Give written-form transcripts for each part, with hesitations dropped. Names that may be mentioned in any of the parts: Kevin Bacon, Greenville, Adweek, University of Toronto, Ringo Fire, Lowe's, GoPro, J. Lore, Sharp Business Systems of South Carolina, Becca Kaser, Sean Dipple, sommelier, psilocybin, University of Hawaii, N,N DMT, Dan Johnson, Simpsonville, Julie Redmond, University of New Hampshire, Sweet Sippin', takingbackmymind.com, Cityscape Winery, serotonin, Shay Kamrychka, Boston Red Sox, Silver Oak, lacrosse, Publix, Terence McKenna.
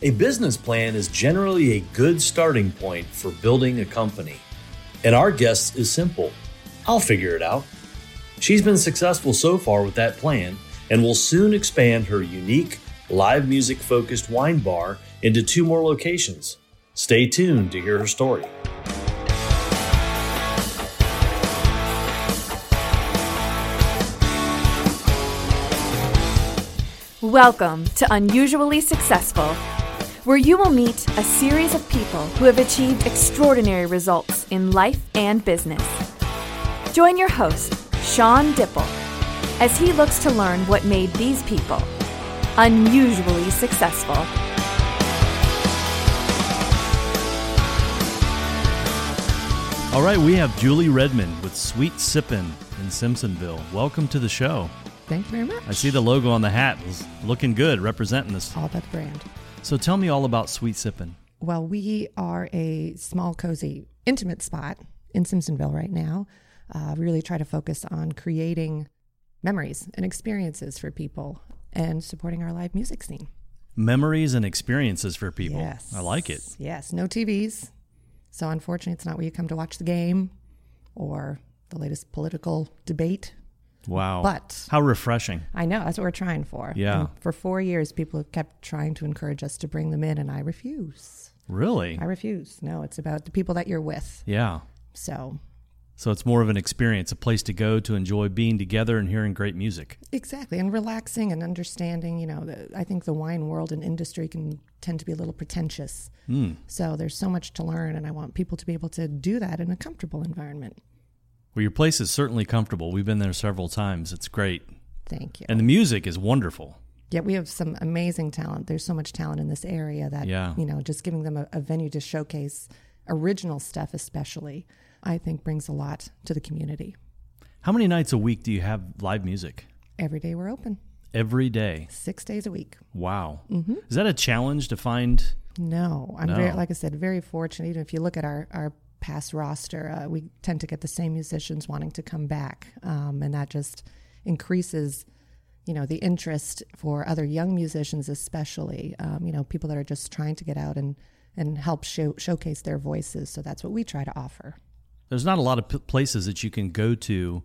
A business plan is generally a good starting point for building a company. And our guest is simple. I'll figure it out. She's been successful so far with that plan and will soon expand her unique, live music-focused wine bar into 2 more locations. Stay tuned to hear her story. Welcome to Unusually Successful, where you will meet a series of people who have achieved extraordinary results in life and business. Join your host, Sean Dipple, as he looks to learn what made these people unusually successful. All right, we have Julie Redmond with Sweet Sippin' in Simpsonville. Welcome to the show. Thank you very much. I see the logo on the hat. It's looking good, representing this. All about the brand. So tell me all about Sweet Sippin'. Well, we are a small, cozy, intimate spot in Simpsonville right now. We really try to focus on creating memories and experiences for people and supporting our live music scene. Memories and experiences for people. Yes. I like it. Yes. No TVs. So unfortunately, it's not where you come to watch the game or the latest political debate. Wow. But how refreshing. I know. That's what we're trying for. Yeah. And for 4 years, people have kept trying to encourage us to bring them in, and I refuse. Really? I refuse. No, it's about the people that you're with. Yeah. So it's more of an experience, a place to go to enjoy being together and hearing great music. Exactly. And relaxing and understanding, I think the wine world and industry can tend to be a little pretentious. Mm. So there's so much to learn, and I want people to be able to do that in a comfortable environment. Well, your place is certainly comfortable. We've been there several times. It's great. Thank you. And the music is wonderful. Yeah, we have some amazing talent. There's so much talent in this area that, just giving them a venue to showcase original stuff especially, I think brings a lot to the community. How many nights a week do you have live music? Every day we're open. Every day? 6 days a week. Wow. Mm-hmm. Is that a challenge to find? No. Very fortunate. Even if you look at our past roster, we tend to get the same musicians wanting to come back, and that just increases the interest for other young musicians, especially people that are just trying to get out and help showcase their voices. So that's what we try to offer. There's not a lot of places that you can go to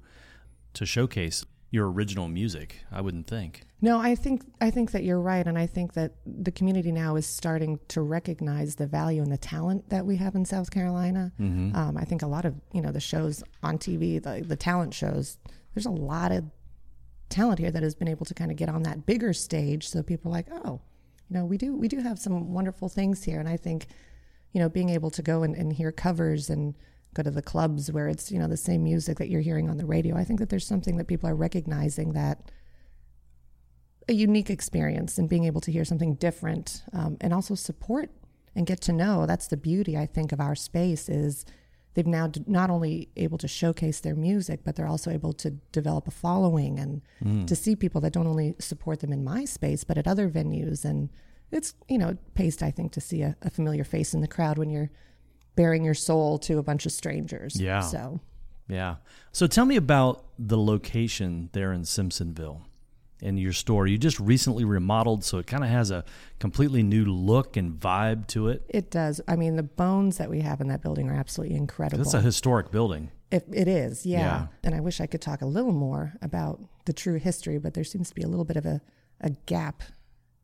showcase your original music, I wouldn't think. No, I think that you're right, and I think that the community now is starting to recognize the value and the talent that we have in South Carolina. Mm-hmm. I think a lot of the shows on TV, the talent shows, there's a lot of talent here that has been able to kind of get on that bigger stage. So people are like, oh, we do have some wonderful things here, and I think being able to go and hear covers and go to the clubs where it's, the same music that you're hearing on the radio. I think that there's something that people are recognizing, that a unique experience and being able to hear something different, and also support and get to know. That's the beauty, I think, of our space, is they've now not only able to showcase their music, but they're also able to develop a following and to see people that don't only support them in my space, but at other venues. And it's, it pays, I think, to see a familiar face in the crowd when you're bearing your soul to a bunch of strangers. Yeah. So tell me about the location there in Simpsonville and your store. You just recently remodeled, so it kind of has a completely new look and vibe to it. It does. I mean, the bones that we have in that building are absolutely incredible. It's a historic building. It is, yeah. And I wish I could talk a little more about the true history, but there seems to be a little bit of a gap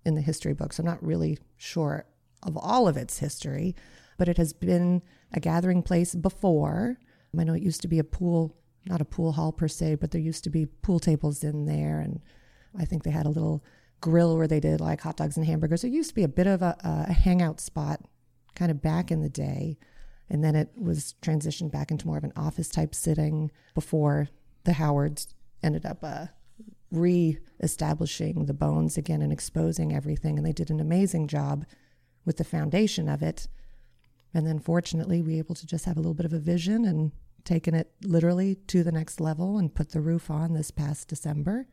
in the history books. I'm not really sure of all of its history, but it has been a gathering place before. I know it used to be a pool, not a pool hall per se, but there used to be pool tables in there. And I think they had a little grill where they did like hot dogs and hamburgers. It used to be a bit of a hangout spot kind of back in the day. And then it was transitioned back into more of an office type sitting before the Howards ended up re-establishing the bones again and exposing everything. And they did an amazing job with the foundation of it. And then fortunately, we were able to just have a little bit of a vision and taken it literally to the next level and put the roof on this past December,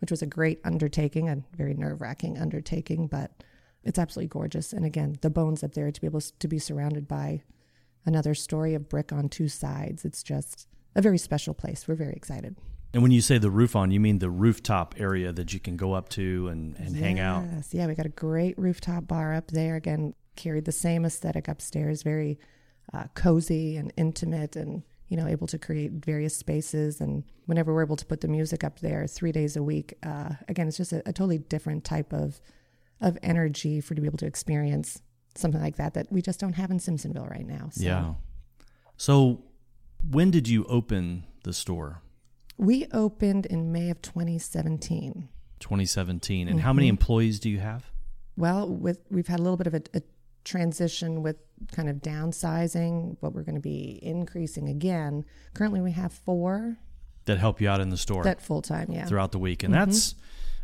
which was a great undertaking, a very nerve-wracking undertaking, but it's absolutely gorgeous. And again, the bones up there, to be able to be surrounded by another story of brick on 2 sides. It's just a very special place. We're very excited. And when you say the roof on, you mean the rooftop area that you can go up to and hang out? Yes. Yeah, we got a great rooftop bar up there. Again, carried the same aesthetic upstairs, very cozy and intimate and, you know, able to create various spaces. And whenever we're able to put the music up there 3 days a week, again, it's just a totally different type of energy for to be able to experience something like that that we just don't have in Simpsonville right now. So. Yeah. So when did you open the store? We opened in May of 2017. 2017. And how many employees do you have? Well, we've had a little bit of a transition with kind of downsizing, but we're going to be increasing again. Currently, we have 4. That help you out in the store? That full-time, yeah. Throughout the week. And that's,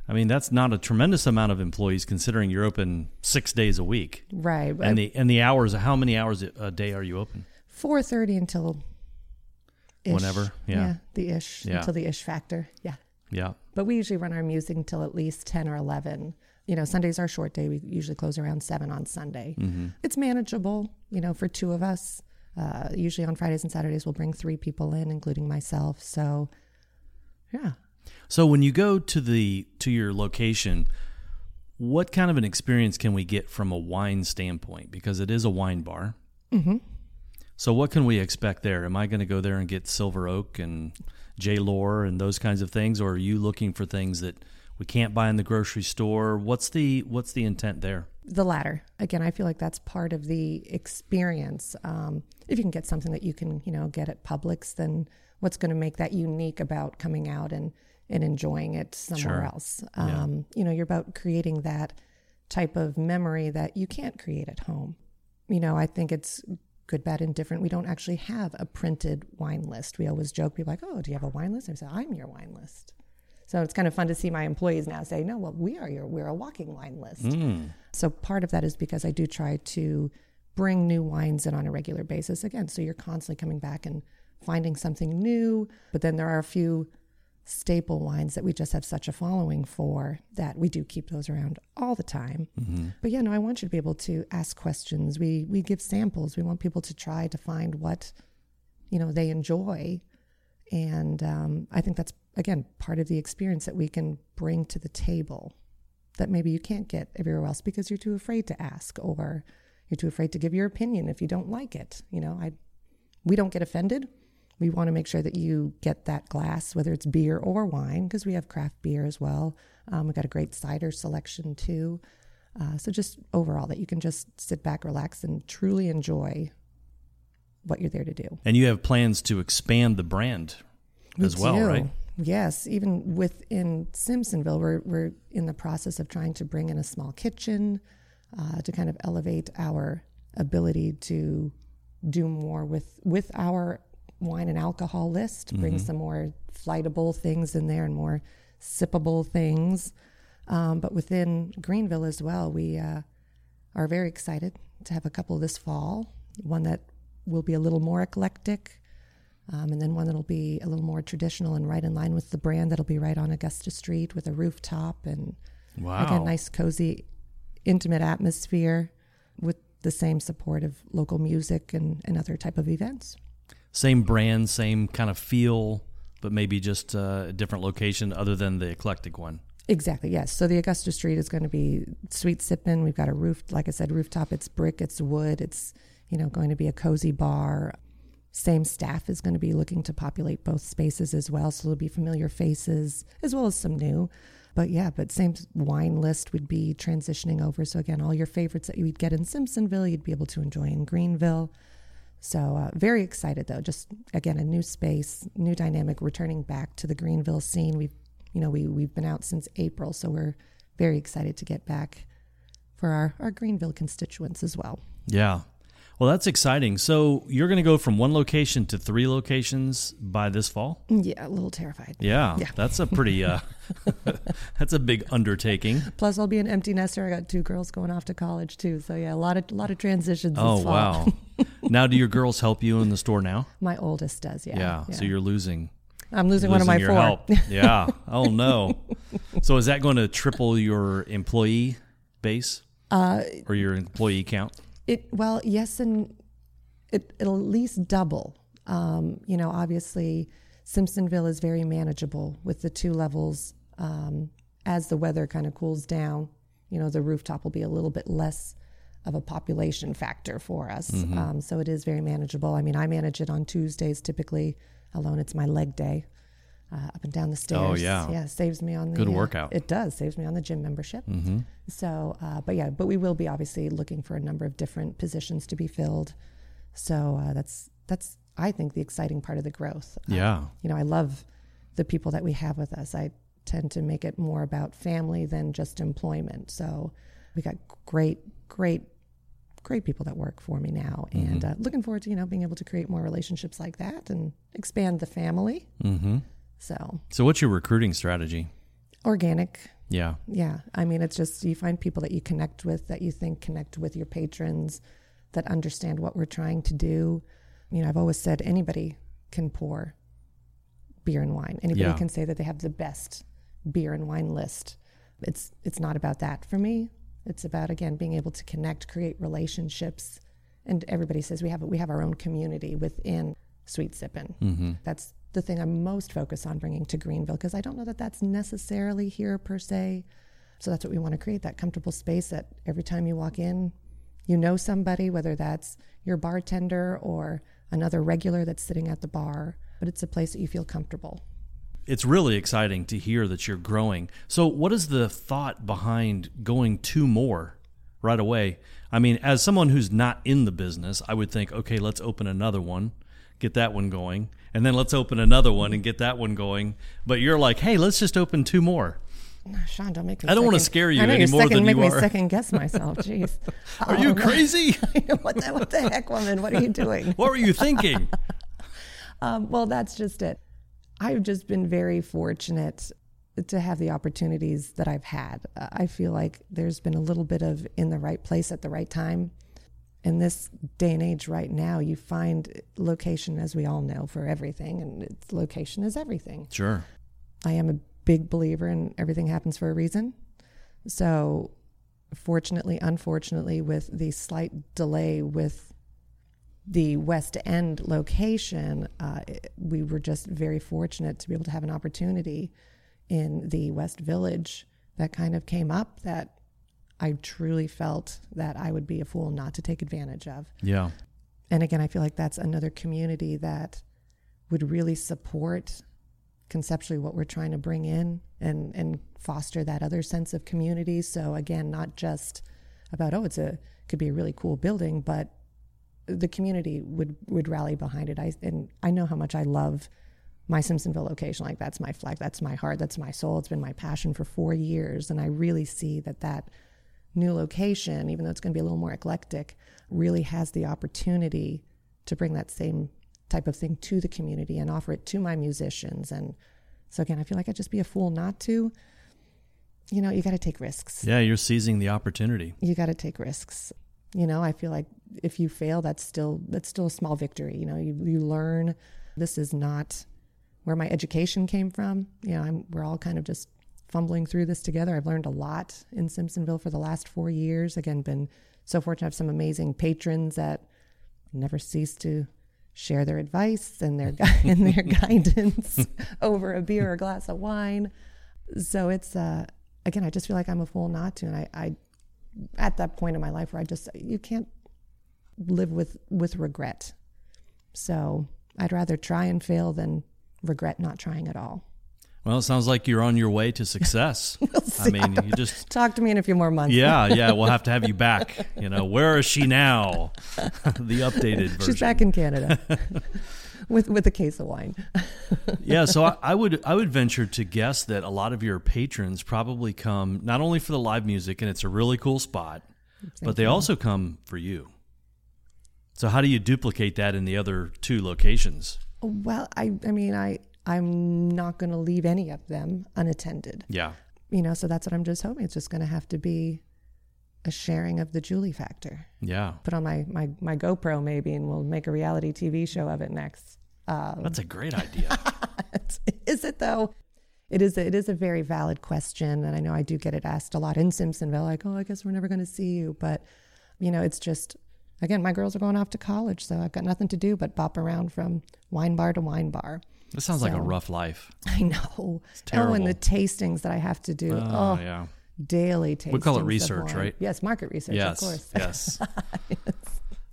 I mean, that's not a tremendous amount of employees considering you're open 6 days a week. Right. And the hours, how many hours a day are you open? 4:30 until... Ish. Whenever, yeah, the ish, yeah. Until the ish factor, yeah. Yeah. But we usually run our music until at least 10 or 11. You know, Sunday's our short day. We usually close around 7 on Sunday. Mm-hmm. It's manageable, you know, for 2 of us. Usually on Fridays and Saturdays, we'll bring 3 people in, including myself. So, yeah. So when you go to your location, what kind of an experience can we get from a wine standpoint? Because it is a wine bar. Mm-hmm. So what can we expect there? Am I going to go there and get Silver Oak and J. Lore and those kinds of things, or are you looking for things that we can't buy in the grocery store? What's the intent there? The latter. Again, I feel like that's part of the experience. If you can get something that you can, you know, get at Publix, then what's going to make that unique about coming out and enjoying it somewhere sure. else? Yeah. You know, you're about creating that type of memory that you can't create at home. You know, I think it's good, bad, and different. We don't actually have a printed wine list. We always joke, people are like, oh, do you have a wine list? I say, I'm your wine list. So it's kind of fun to see my employees now say, no, well, we're a walking wine list. Mm. So part of that is because I do try to bring new wines in on a regular basis again. So you're constantly coming back and finding something new. But then there are a few staple wines that we just have such a following for that we do keep those around all the time. Mm-hmm. But yeah, no, I want you to be able to ask questions. We give samples. We want people to try to find what, you know, they enjoy. And I think that's, again, part of the experience that we can bring to the table that maybe you can't get everywhere else because you're too afraid to ask or you're too afraid to give your opinion if you don't like it. You know, we don't get offended. We want to make sure that you get that glass, whether it's beer or wine, because we have craft beer as well. We've got a great cider selection, too. So just overall, that you can just sit back, relax, and truly enjoy what you're there to do. And you have plans to expand the brand as well, right? Yes. Even within Simpsonville, we're in the process of trying to bring in a small kitchen to kind of elevate our ability to do more with our wine and alcohol list, bring some more flightable things in there and more sippable things. But within Greenville as well, we are very excited to have a couple this fall, one that will be a little more eclectic, and then one that'll be a little more traditional and right in line with the brand that'll be right on Augusta Street with a rooftop and again, nice, cozy, intimate atmosphere with the same support of local music and other type of events. Same brand, same kind of feel, but maybe just a different location other than the eclectic one. Exactly, yes. So the Augusta Street is going to be Sweet Sippin'. We've got a roof, like I said, rooftop. It's brick, it's wood. It's, you know, going to be a cozy bar. Same staff is going to be looking to populate both spaces as well. So there'll be familiar faces as well as some new. But yeah, but same wine list would be transitioning over. So again, all your favorites that you would get in Simpsonville, you'd be able to enjoy in Greenville. So very excited, though. Just, again, a new space, new dynamic, returning back to the Greenville scene. We've been out since April, so we're very excited to get back for our Greenville constituents as well. Yeah. Well, that's exciting. So you're going to go from one location to 3 locations by this fall? Yeah, a little terrified. Yeah. That's a pretty that's a big undertaking. Plus, I'll be an empty nester. I got 2 girls going off to college, too. So, yeah, a lot of transitions this fall. Wow. Now, do your girls help you in the store now? My oldest does, yeah. Yeah, so you're losing. I'm losing one of my 4. Help. Yeah. Oh, no. So is that going to triple your employee base or your employee count? Well, yes, and it'll at least double. You know, obviously Simpsonville is very manageable with the two levels. As the weather kind of cools down, you know, the rooftop will be a little bit less of a population factor for us. Mm-hmm. So it is very manageable. I mean, I manage it on Tuesdays typically alone. It's my leg day, up and down the stairs. Oh, yeah. Yeah, saves me on the... Good workout. It does. Saves me on the gym membership. Mm-hmm. So, but we will be obviously looking for a number of different positions to be filled. So that's I think, the exciting part of the growth. Yeah. You know, I love the people that we have with us. I tend to make it more about family than just employment. So we got great people that work for me now, mm-hmm. and looking forward to, you know, being able to create more relationships like that and expand the family. Mm-hmm. So what's your recruiting strategy? Organic. Yeah. Yeah. I mean, it's just, you find people that you connect with, that you think connect with your patrons, that understand what we're trying to do. You know, I've always said anybody can pour beer and wine. Anybody can say that they have the best beer and wine list. It's not about that for me. It's about, again, being able to connect, create relationships. And everybody says we have our own community within Sweet Sippin'. Mm-hmm. That's the thing I'm most focused on bringing to Greenville, because I don't know that that's necessarily here per se. So that's what we want to create, that comfortable space that every time you walk in, you know somebody, whether that's your bartender or another regular that's sitting at the bar, but it's a place that you feel comfortable. It's really exciting to hear that you're growing. So what is the thought behind going two more right away? I mean, as someone who's not in the business, I would think, okay, let's open another one, get that one going, and then let's open another one and get that one going. But you're like, hey, let's just open two more. No, Sean, don't make me. I don't want to scare you any more than you are. Make me second guess myself. Jeez, are you crazy? What the heck, woman? What are you doing? What were you thinking? Well, that's just it. I've just been very fortunate to have the opportunities that I've had. I feel like there's been a little bit of in the right place at the right time. In this day and age right now, you find location, as we all know, for everything, and it's location is everything. Sure. I am a big believer in everything happens for a reason. So fortunately, unfortunately, with the slight delay with the West End location, we were just very fortunate to be able to have an opportunity in the West Village that kind of came up that I truly felt that I would be a fool not to take advantage of. Yeah. And again, I feel like that's another community that would really support conceptually what we're trying to bring in and foster that other sense of community. So again, not just about, oh, it could be a really cool building, but the community would rally behind it. I know how much I love my Simpsonville location. Like, that's my flag, that's my heart, that's my soul. It's been my passion for 4 years. And I really see that new location, even though it's going to be a little more eclectic, really has the opportunity to bring that same type of thing to the community and offer it to my musicians. And so again, I feel like I'd just be a fool not to. You know, you got to take risks. Yeah, you're seizing the opportunity. You got to take risks. You know, I feel like if you fail, that's still a small victory. You know, you learn. This is not where my education came from. You know, we're all kind of just fumbling through this together. I've learned a lot in Simpsonville for the last 4 years. Again, been so fortunate. I have some amazing patrons that never cease to share their advice and their guidance over a beer or a glass of wine. So it's, again, I just feel like I'm a fool not to. And I at that point in my life where you can't live with regret. So I'd rather try and fail than regret not trying at all. Well, it sounds like you're on your way to success. We'll see. I mean, you just talk to me in a few more months. Yeah, we'll have to have you back. You know, where is she now? The updated version. She's back in Canada with a case of wine. Yeah, so I would venture to guess that a lot of your patrons probably come not only for the live music, and it's a really cool spot, but they also come for you. So how do you duplicate that in the other two locations? Well, I'm not going to leave any of them unattended. Yeah. You know, so that's what I'm just hoping. It's just going to have to be a sharing of the Julie factor. Yeah. Put on my GoPro maybe, and we'll make a reality TV show of it next. That's a great idea. Is it though? It is a very valid question. And I know I do get it asked a lot in Simpsonville, like, oh, I guess we're never going to see you. But, you know, it's just, again, my girls are going off to college, so I've got nothing to do but bop around from wine bar to wine bar. It sounds like a rough life. I know. It's terrible. Oh, and the tastings that I have to do. Oh, yeah. Daily tastings. We call it research, right? Yes, market research, yes, of course. Yes. Yes.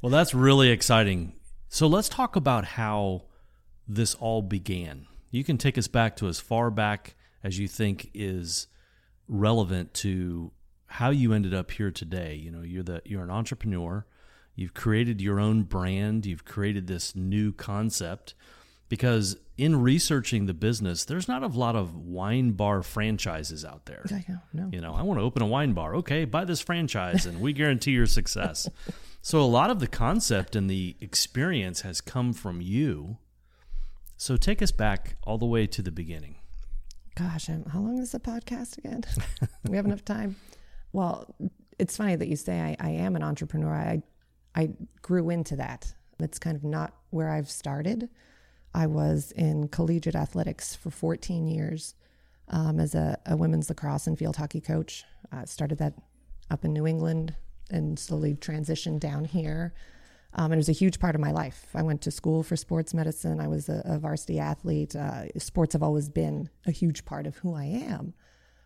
Well, that's really exciting. So let's talk about how this all began. You can take us back to as far back as you think is relevant to how you ended up here today. You know, you're an entrepreneur. You've created your own brand. You've created this new concept. Because in researching the business, there's not a lot of wine bar franchises out there. I know, no. You know, I want to open a wine bar. Okay, buy this franchise and we guarantee your success. So a lot of the concept and the experience has come from you. So take us back all the way to the beginning. Gosh, how long is the podcast again? We have enough time. Well, it's funny that you say I am an entrepreneur. I grew into that. It's kind of not where I've started. I was in collegiate athletics for 14 years as a women's lacrosse and field hockey coach. Started that up in New England and slowly transitioned down here. And it was a huge part of my life. I went to school for sports medicine. I was a varsity athlete. Sports have always been a huge part of who I am.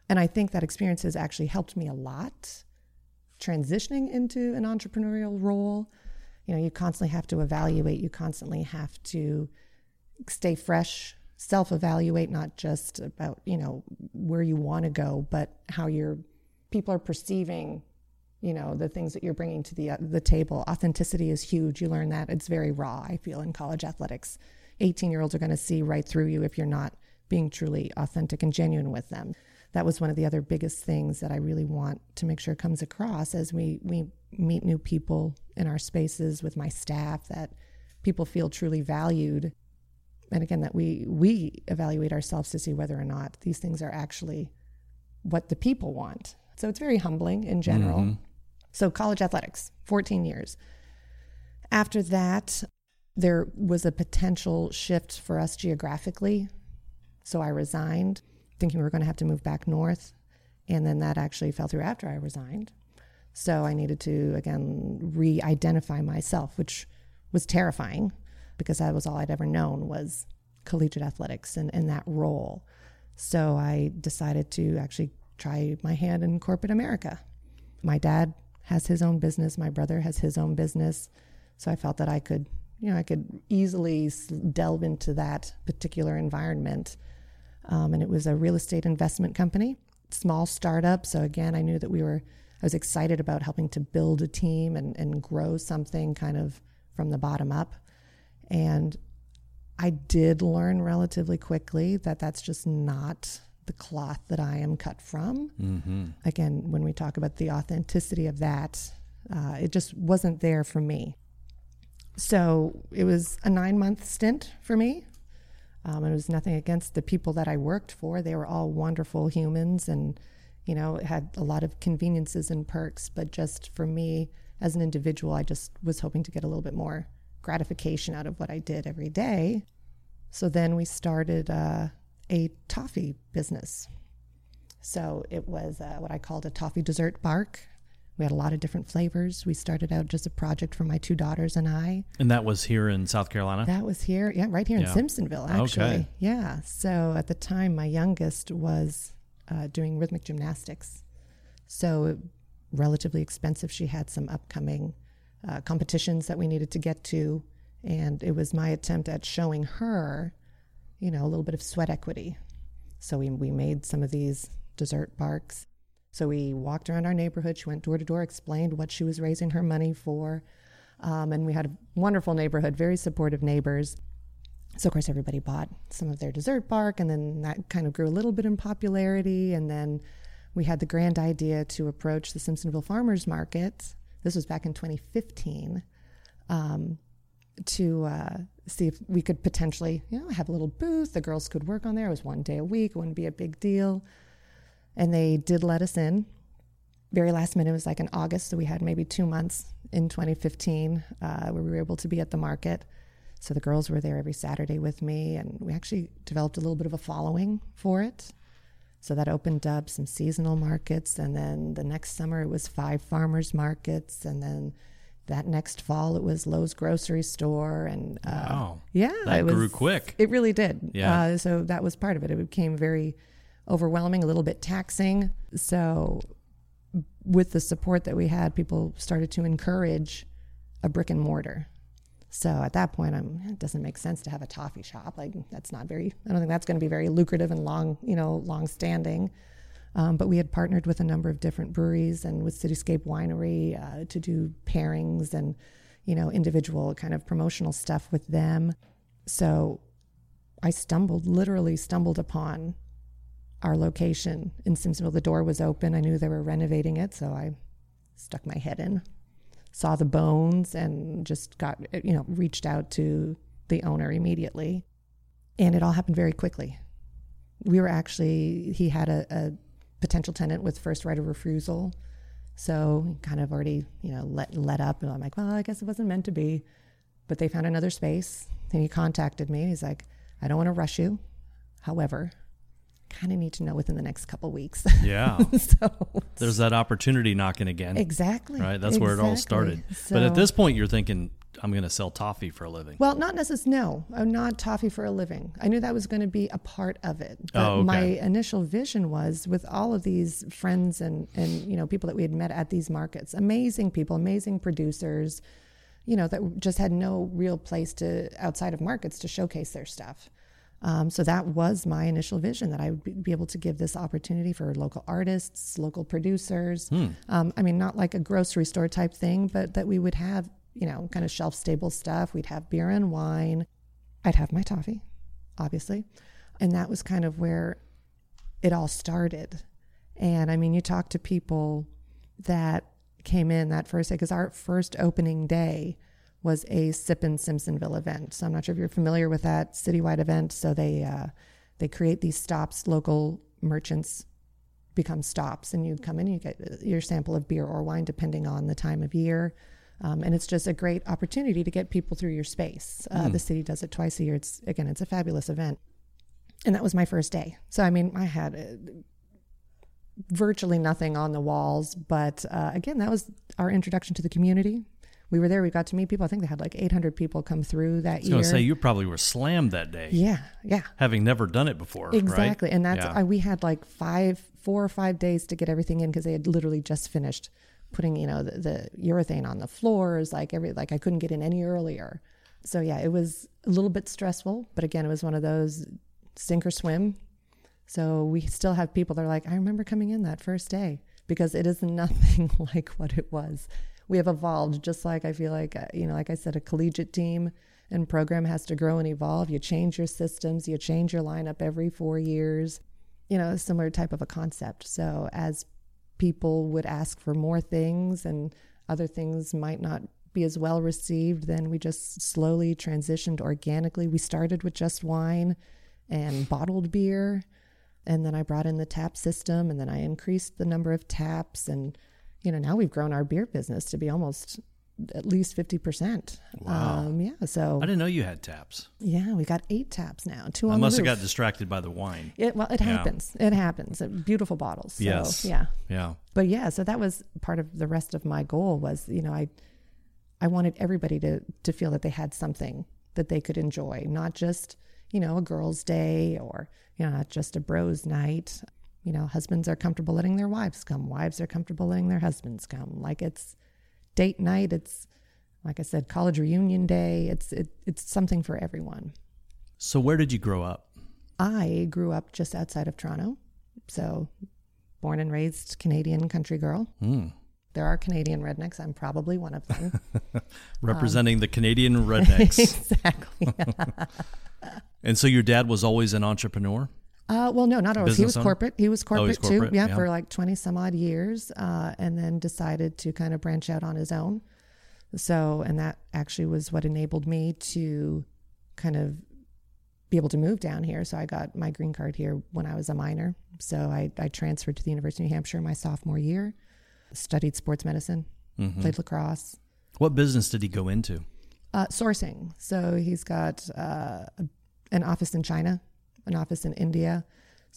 And I think that experience has actually helped me a lot transitioning into an entrepreneurial role. You know, you constantly have to evaluate. You constantly have to stay fresh, self-evaluate, not just about, you know, where you want to go, but how your people are perceiving, you know, the things that you're bringing to the table. Authenticity is huge. You learn that. It's very raw, I feel, in college athletics. 18-year-olds are going to see right through you if you're not being truly authentic and genuine with them. That was one of the other biggest things that I really want to make sure comes across as we meet new people in our spaces with my staff, that people feel truly valued. And again, that we evaluate ourselves to see whether or not these things are actually what the people want. So it's very humbling in general. Mm-hmm. So college athletics, 14 years. After that, there was a potential shift for us geographically. So I resigned, thinking we were going to have to move back north. And then that actually fell through after I resigned. So I needed to, again, re-identify myself, which was terrifying, because that was all I'd ever known was collegiate athletics and that role. So I decided to actually try my hand in corporate America. My dad has his own business. My brother has his own business. So I felt that I could, you know, I could easily delve into that particular environment. And it was a real estate investment company, small startup. So again, I knew that I was excited about helping to build a team and grow something kind of from the bottom up. And I did learn relatively quickly that that's just not the cloth that I am cut from. Mm-hmm. Again, when we talk about the authenticity of that, it just wasn't there for me. So it was a 9-month stint for me. And it was nothing against the people that I worked for. They were all wonderful humans and, you know, had a lot of conveniences and perks. But just for me as an individual, I just was hoping to get a little bit more gratification out of what I did every day. So then we started a toffee business. So it was what I called a toffee dessert bark. We had a lot of different flavors. We started out just a project for my two daughters and I. And that was here in South Carolina? That was here, yeah, right here in Simpsonville, actually. Okay. Yeah, so at the time, my youngest was doing rhythmic gymnastics. So relatively expensive. She had some upcoming competitions that we needed to get to. And it was my attempt at showing her, you know, a little bit of sweat equity. So we made some of these dessert barks. So we walked around our neighborhood. She went door to door, explained what she was raising her money for. And we had a wonderful neighborhood, very supportive neighbors. So of course everybody bought some of their dessert bark, and then that kind of grew a little bit in popularity. And then we had the grand idea to approach the Simpsonville Farmers Market. This was back in 2015, to see if we could potentially, you know, have a little booth. The girls could work on there. It was one day a week. It wouldn't be a big deal. And they did let us in. Very last minute, it was like in August, so we had maybe 2 months in 2015 where we were able to be at the market. So the girls were there every Saturday with me, and we actually developed a little bit of a following for it. So that opened up some seasonal markets, and then the next summer it was 5 farmers markets, and then that next fall, it was Lowe's grocery store. And wow. Yeah. That grew quick. It really did. Yeah. So that was part of it. It became very overwhelming, a little bit taxing. So with the support that we had, people started to encourage a brick and mortar. So at that point, it doesn't make sense to have a toffee shop. Like that's not very, I don't think that's going to be very lucrative and long standing. But we had partnered with a number of different breweries and with Cityscape Winery to do pairings and, individual kind of promotional stuff with them. So I literally stumbled upon our location in Simpsonville. The door was open. I knew they were renovating it. So I stuck my head in, saw the bones, and just got, reached out to the owner immediately. And it all happened very quickly. We were actually, he had a potential tenant with first right of refusal. So kind of already, let up. And I'm like, well, I guess it wasn't meant to be. But they found another space. Then he contacted me. He's like, I don't want to rush you. However, kind of need to know within the next couple of weeks. Yeah. So there's that opportunity knocking again. Exactly. Right. That's where it all started. So, but at this point, you're thinking, I'm going to sell toffee for a living. Well, not necessarily. No, not toffee for a living. I knew that was going to be a part of it. But okay. My initial vision was with all of these friends and people that we had met at these markets, amazing people, amazing producers, that just had no real place to outside of markets to showcase their stuff. So that was my initial vision, that I would be able to give this opportunity for local artists, local producers. Not like a grocery store type thing, but that we would have kind of shelf-stable stuff. We'd have beer and wine. I'd have my toffee, obviously. And that was kind of where it all started. And, you talk to people that came in that first day, because our first opening day was a Sippin' Simpsonville event. So I'm not sure if you're familiar with that citywide event. So they create these stops, local merchants become stops, and you come in and you get your sample of beer or wine, depending on the time of year. And it's just a great opportunity to get people through your space. The city does it twice a year. It's a fabulous event. And that was my first day. So, I had virtually nothing on the walls. But again, that was our introduction to the community. We were there. We got to meet people. I think they had like 800 people come through that year. I was going to say, you probably were slammed that day. Yeah, yeah. Having never done it before, exactly. Right? And that's we had like 4 or 5 days to get everything in, because they had literally just finished putting, the urethane on the floors, I couldn't get in any earlier. So yeah, it was a little bit stressful, but again, it was one of those sink or swim. So we still have people that are like, I remember coming in that first day, because it is nothing like what it was. We have evolved, just like I feel like, like I said, a collegiate team and program has to grow and evolve. You change your systems, you change your lineup every 4 years, a similar type of a concept. So as people would ask for more things and other things might not be as well received, then we just slowly transitioned organically. We started with just wine and bottled beer, and then I brought in the tap system, and then I increased the number of taps, and now we've grown our beer business to be almost at least 50%. Wow. So I didn't know you had taps. Yeah, we got 8 taps now. 2 on the roof. I must have got distracted by the wine. It happens. It happens. Beautiful bottles. So, yes. Yeah. Yeah. But yeah, so that was part of the rest of my goal was, I wanted everybody to feel that they had something that they could enjoy, not just, a girls' day or, not just a bros' night. Husbands are comfortable letting their wives come. Wives are comfortable letting their husbands come. Like it's date night, it's, like I said, college reunion day, it's something for everyone. So where did you grow up? I grew up just outside of Toronto. So born and raised Canadian country girl. Mm. There are Canadian rednecks. I'm probably one of them. Representing the Canadian rednecks. Exactly. And so your dad was always an entrepreneur? No, not always. He was corporate. He was corporate too. Yeah, for like 20 some odd years, and then decided to kind of branch out on his own. So, and that actually was what enabled me to kind of be able to move down here. So I got my green card here when I was a minor. So I transferred to the University of New Hampshire my sophomore year, studied sports medicine, played lacrosse. What business did he go into? Sourcing. So he's got an office in China, an office in India.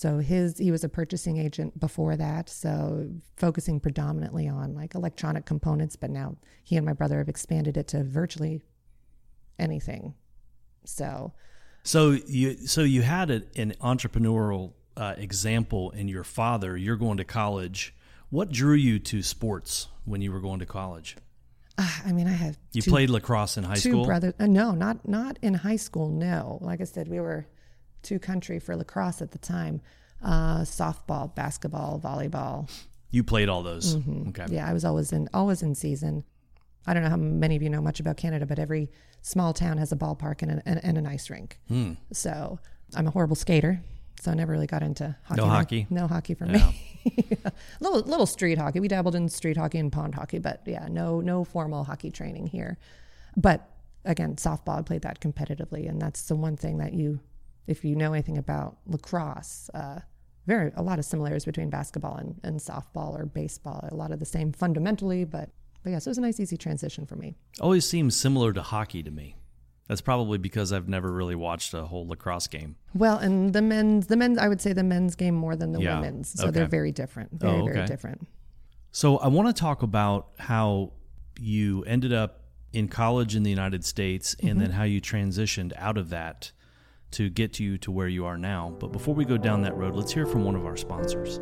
So he was a purchasing agent before that, so focusing predominantly on like electronic components, but now he and my brother have expanded it to virtually anything. So you had an entrepreneurial example in your father. You're going to college. What drew you to sports when you were going to college? I mean, I had played lacrosse in high school? Brothers, no, not in high school, no. Like I said, we were two country for lacrosse at the time. Softball, basketball, volleyball. You played all those? Mm-hmm. Okay. Yeah, I was always in season. I don't know how many of you know much about Canada, but every small town has a ballpark and an ice rink. Hmm. So I'm a horrible skater, so I never really got into hockey. No hockey for me. Little street hockey. We dabbled in street hockey and pond hockey, but yeah, no formal hockey training here. But again, softball, I played that competitively, and that's the one thing that if you know anything about lacrosse, a lot of similarities between basketball and softball or baseball. A lot of the same fundamentally, but yeah, so it was a nice, easy transition for me. Always seems similar to hockey to me. That's probably because I've never really watched a whole lacrosse game. Well, and the men's, I would say the men's game more than the women's. So They're very different, very different. So I want to talk about how you ended up in college in the United States and then how you transitioned out of that to get you to where you are now. But before we go down that road, let's hear from one of our sponsors.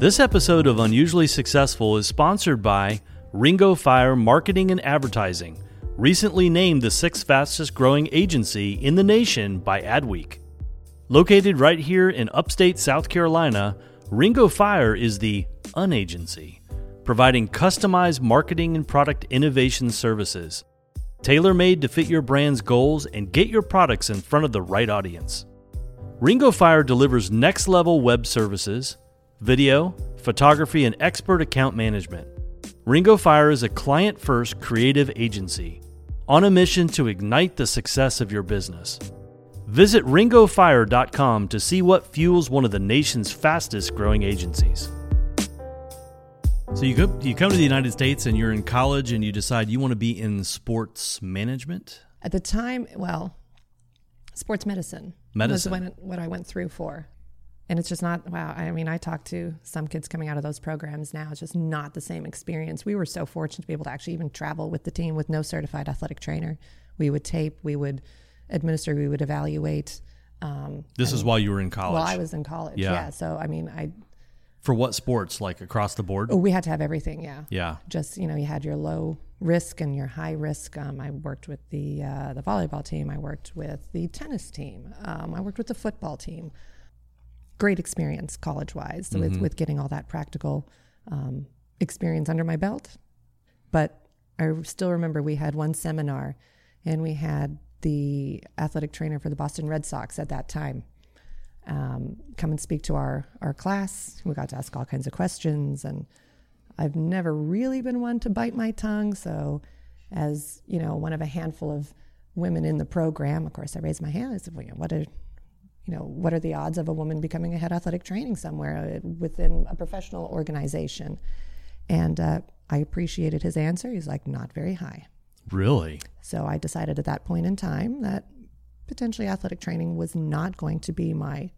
This episode of Unusually Successful is sponsored by Ringo Fire Marketing and Advertising, recently named the 6th fastest growing agency in the nation by Adweek. Located right here in upstate South Carolina, Ringo Fire is the unagency, providing customized marketing and product innovation services, tailor-made to fit your brand's goals and get your products in front of the right audience. Ringo Fire delivers next-level web services, video, photography, and expert account management. Ringo Fire is a client-first creative agency on a mission to ignite the success of your business. Visit ringofire.com to see what fuels one of the nation's fastest-growing agencies. So you come to the United States and you're in college and you decide you want to be in sports management? At the time, well, sports medicine. Medicine was what I went through for. And it's just not, wow. I mean, I talked to some kids coming out of those programs now. It's just not the same experience. We were so fortunate to be able to actually even travel with the team with no certified athletic trainer. We would tape, we would administer, we would evaluate. While you were in college? While I was in college, yeah. So, I mean, For what sports, like across the board? We had to have everything, yeah. Yeah. Just, you know, you had your low risk and your high risk. I worked with the volleyball team. I worked with the tennis team. I worked with the football team. Great experience college-wise with getting all that practical experience under my belt. But I still remember we had one seminar and we had the athletic trainer for the Boston Red Sox at that time come and speak to our class. We got to ask all kinds of questions, and I've never really been one to bite my tongue. So as, you know, one of a handful of women in the program, of course, I raised my hand. I said, well, what are the odds of a woman becoming a head athletic training somewhere within a professional organization? And I appreciated his answer. He's like, not very high. Really? So I decided at that point in time that potentially athletic training was not going to be my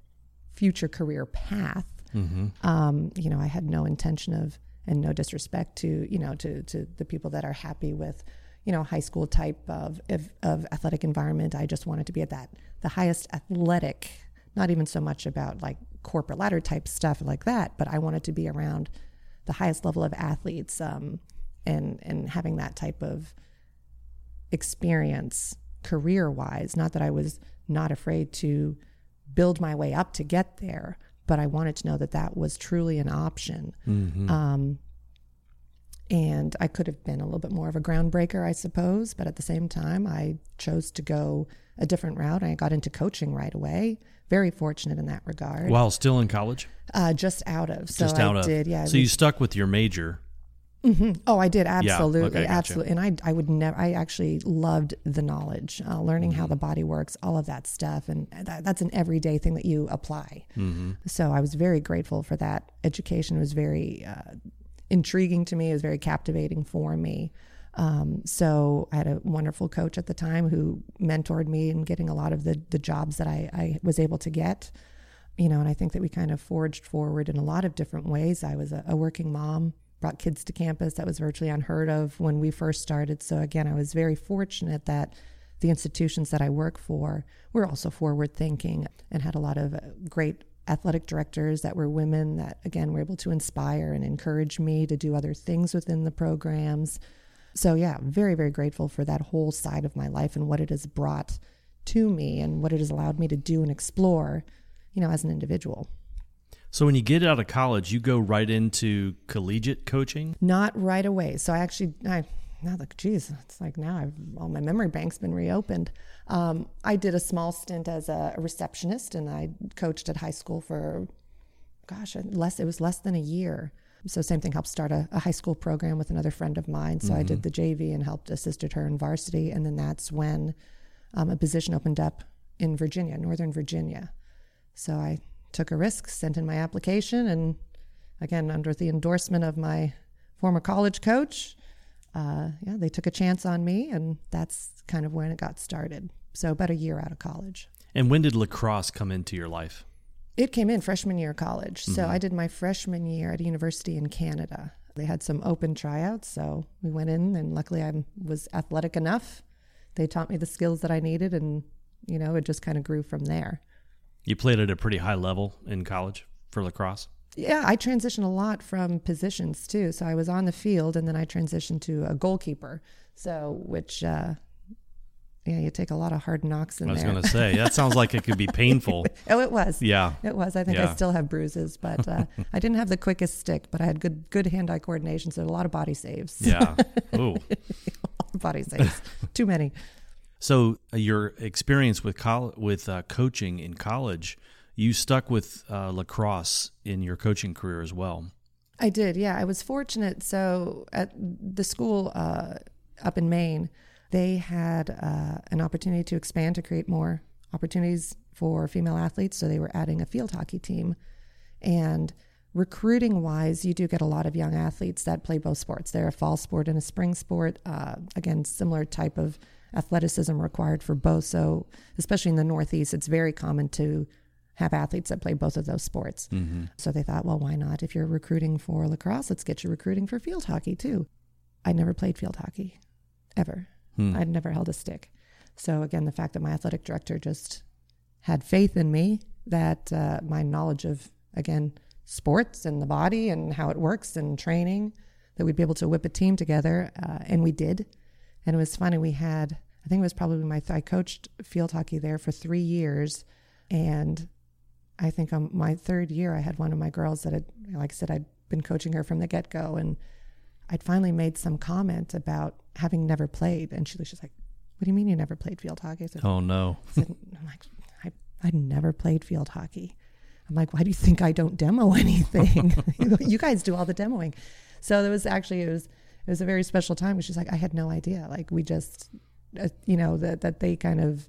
future career path. Mm-hmm. I had no intention of, and no disrespect to the people that are happy with, you know, high school type of athletic environment. I just wanted to be at the highest athletic, not even so much about like corporate ladder type stuff like that, but I wanted to be around the highest level of athletes and having that type of experience career wise. Not that I was not afraid to build my way up to get there, but I wanted to know that was truly an option. Mm-hmm. And I could have been a little bit more of a groundbreaker, I suppose. But at the same time, I chose to go a different route. I got into coaching right away. Very fortunate in that regard. While still in college? Just out of. So I did. So you stuck with your major? Mm-hmm. Oh, I did. Absolutely. Yeah. Okay, absolutely. Gotcha. And I actually loved the knowledge, learning how the body works, all of that stuff. And that's an everyday thing that you apply. Mm-hmm. So I was very grateful for that. Education was very... intriguing to me. It was very captivating for me. So I had a wonderful coach at the time who mentored me in getting a lot of the jobs that I was able to get. you know, and I think that we kind of forged forward in a lot of different ways. I was a working mom, brought kids to campus. That was virtually unheard of when we first started. So again, I was very fortunate that the institutions that I work for were also forward thinking and had a lot of great athletic directors that were women that, again, were able to inspire and encourage me to do other things within the programs. So yeah, very, very grateful for that whole side of my life and what it has brought to me and what it has allowed me to do and explore, you know, as an individual. So when you get out of college, you go right into collegiate coaching? Not right away. So I actually, it's like now all my memory bank's been reopened. I did a small stint as a receptionist, and I coached at high school for, it was less than a year. So same thing, helped start a high school program with another friend of mine. So I did the JV and assisted her in varsity. And then that's when a position opened up in Virginia, Northern Virginia. So I took a risk, sent in my application, and again, under the endorsement of my former college coach, they took a chance on me, and that's kind of when it got started. So about a year out of college. And when did lacrosse come into your life? It came in freshman year of college. So I did my freshman year at a university in Canada. They had some open tryouts, so we went in, and luckily I was athletic enough. They taught me the skills that I needed, and you know, it just kind of grew from there. You played at a pretty high level in college for lacrosse? Yeah, I transitioned a lot from positions too. So I was on the field, and then I transitioned to a goalkeeper. So, which, you take a lot of hard knocks in there. I was going to say, that sounds like it could be painful. Oh, it was. Yeah. It was. I think I still have bruises, but I didn't have the quickest stick, but I had good hand-eye coordination, so a lot of body saves. Yeah. Ooh. A lot of body saves. Too many. So your experience with coaching in college, you stuck with lacrosse in your coaching career as well. I did, yeah. I was fortunate. So at the school up in Maine, they had an opportunity to expand to create more opportunities for female athletes. So they were adding a field hockey team. And recruiting-wise, you do get a lot of young athletes that play both sports. They're a fall sport and a spring sport. Again, similar type of athleticism required for both. So especially in the Northeast, it's very common to have athletes that play both of those sports. Mm-hmm. So they thought, well, why not? If you're recruiting for lacrosse, let's get you recruiting for field hockey too. I never played field hockey, ever. I'd never held a stick. So again, the fact that my athletic director just had faith in me, that my knowledge of, again, sports and the body and how it works and training, that we'd be able to whip a team together. And we did. And it was funny, we had, I think it was probably I coached field hockey there for 3 years. And I think on my third year, I had one of my girls that had, like I said, I'd been coaching her from the get-go. And I'd finally made some comment about having never played. And she was just like, what do you mean you never played field hockey? I said, oh, no. I'm like, I never played field hockey. I'm like, why do you think I don't demo anything? You guys do all the demoing. So there was actually, it was a very special time. She's like, I had no idea. Like we just, that they kind of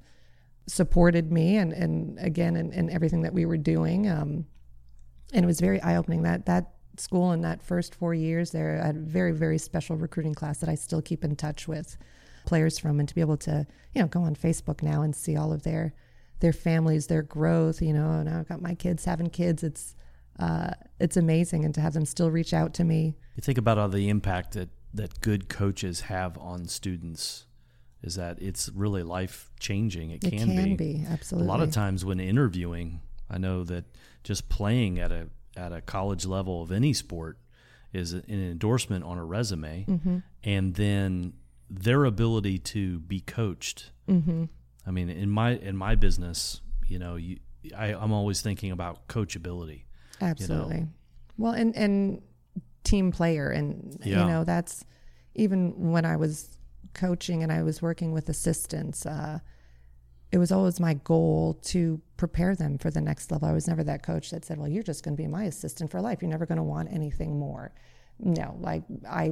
supported me and again, and everything that we were doing. And it was very eye-opening that school in that first 4 years there, I had a very, very special recruiting class that I still keep in touch with players from, and to be able to, go on Facebook now and see all of their families, their growth, now I've got my kids having kids. It's amazing. And to have them still reach out to me. You think about all the impact that good coaches have on students, is that it's really life-changing. It can be, absolutely. A lot of times when interviewing, I know that just playing at a college level of any sport is an endorsement on a resume, and then their ability to be coached. I mean, in my business, I'm always thinking about coachability. Absolutely. Well, and team player, and that's even when I was coaching and I was working with assistants, it was always my goal to prepare them for the next level. I was never that coach that said, well, you're just going to be my assistant for life, you're never going to want anything more. No, like I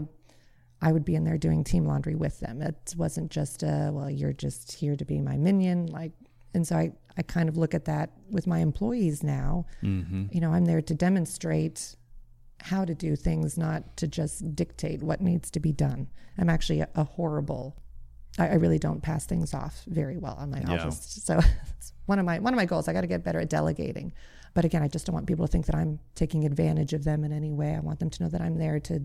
would be in there doing team laundry with them. It wasn't just you're just here to be my minion, like. And so I kind of look at that with my employees now. I'm there to demonstrate how to do things, not to just dictate what needs to be done. I'm actually a horrible, I really don't pass things off very well. I'm like, I'll just, so it's one of my goals. I got to get better at delegating. But again, I just don't want people to think that I'm taking advantage of them in any way. I want them to know that I'm there to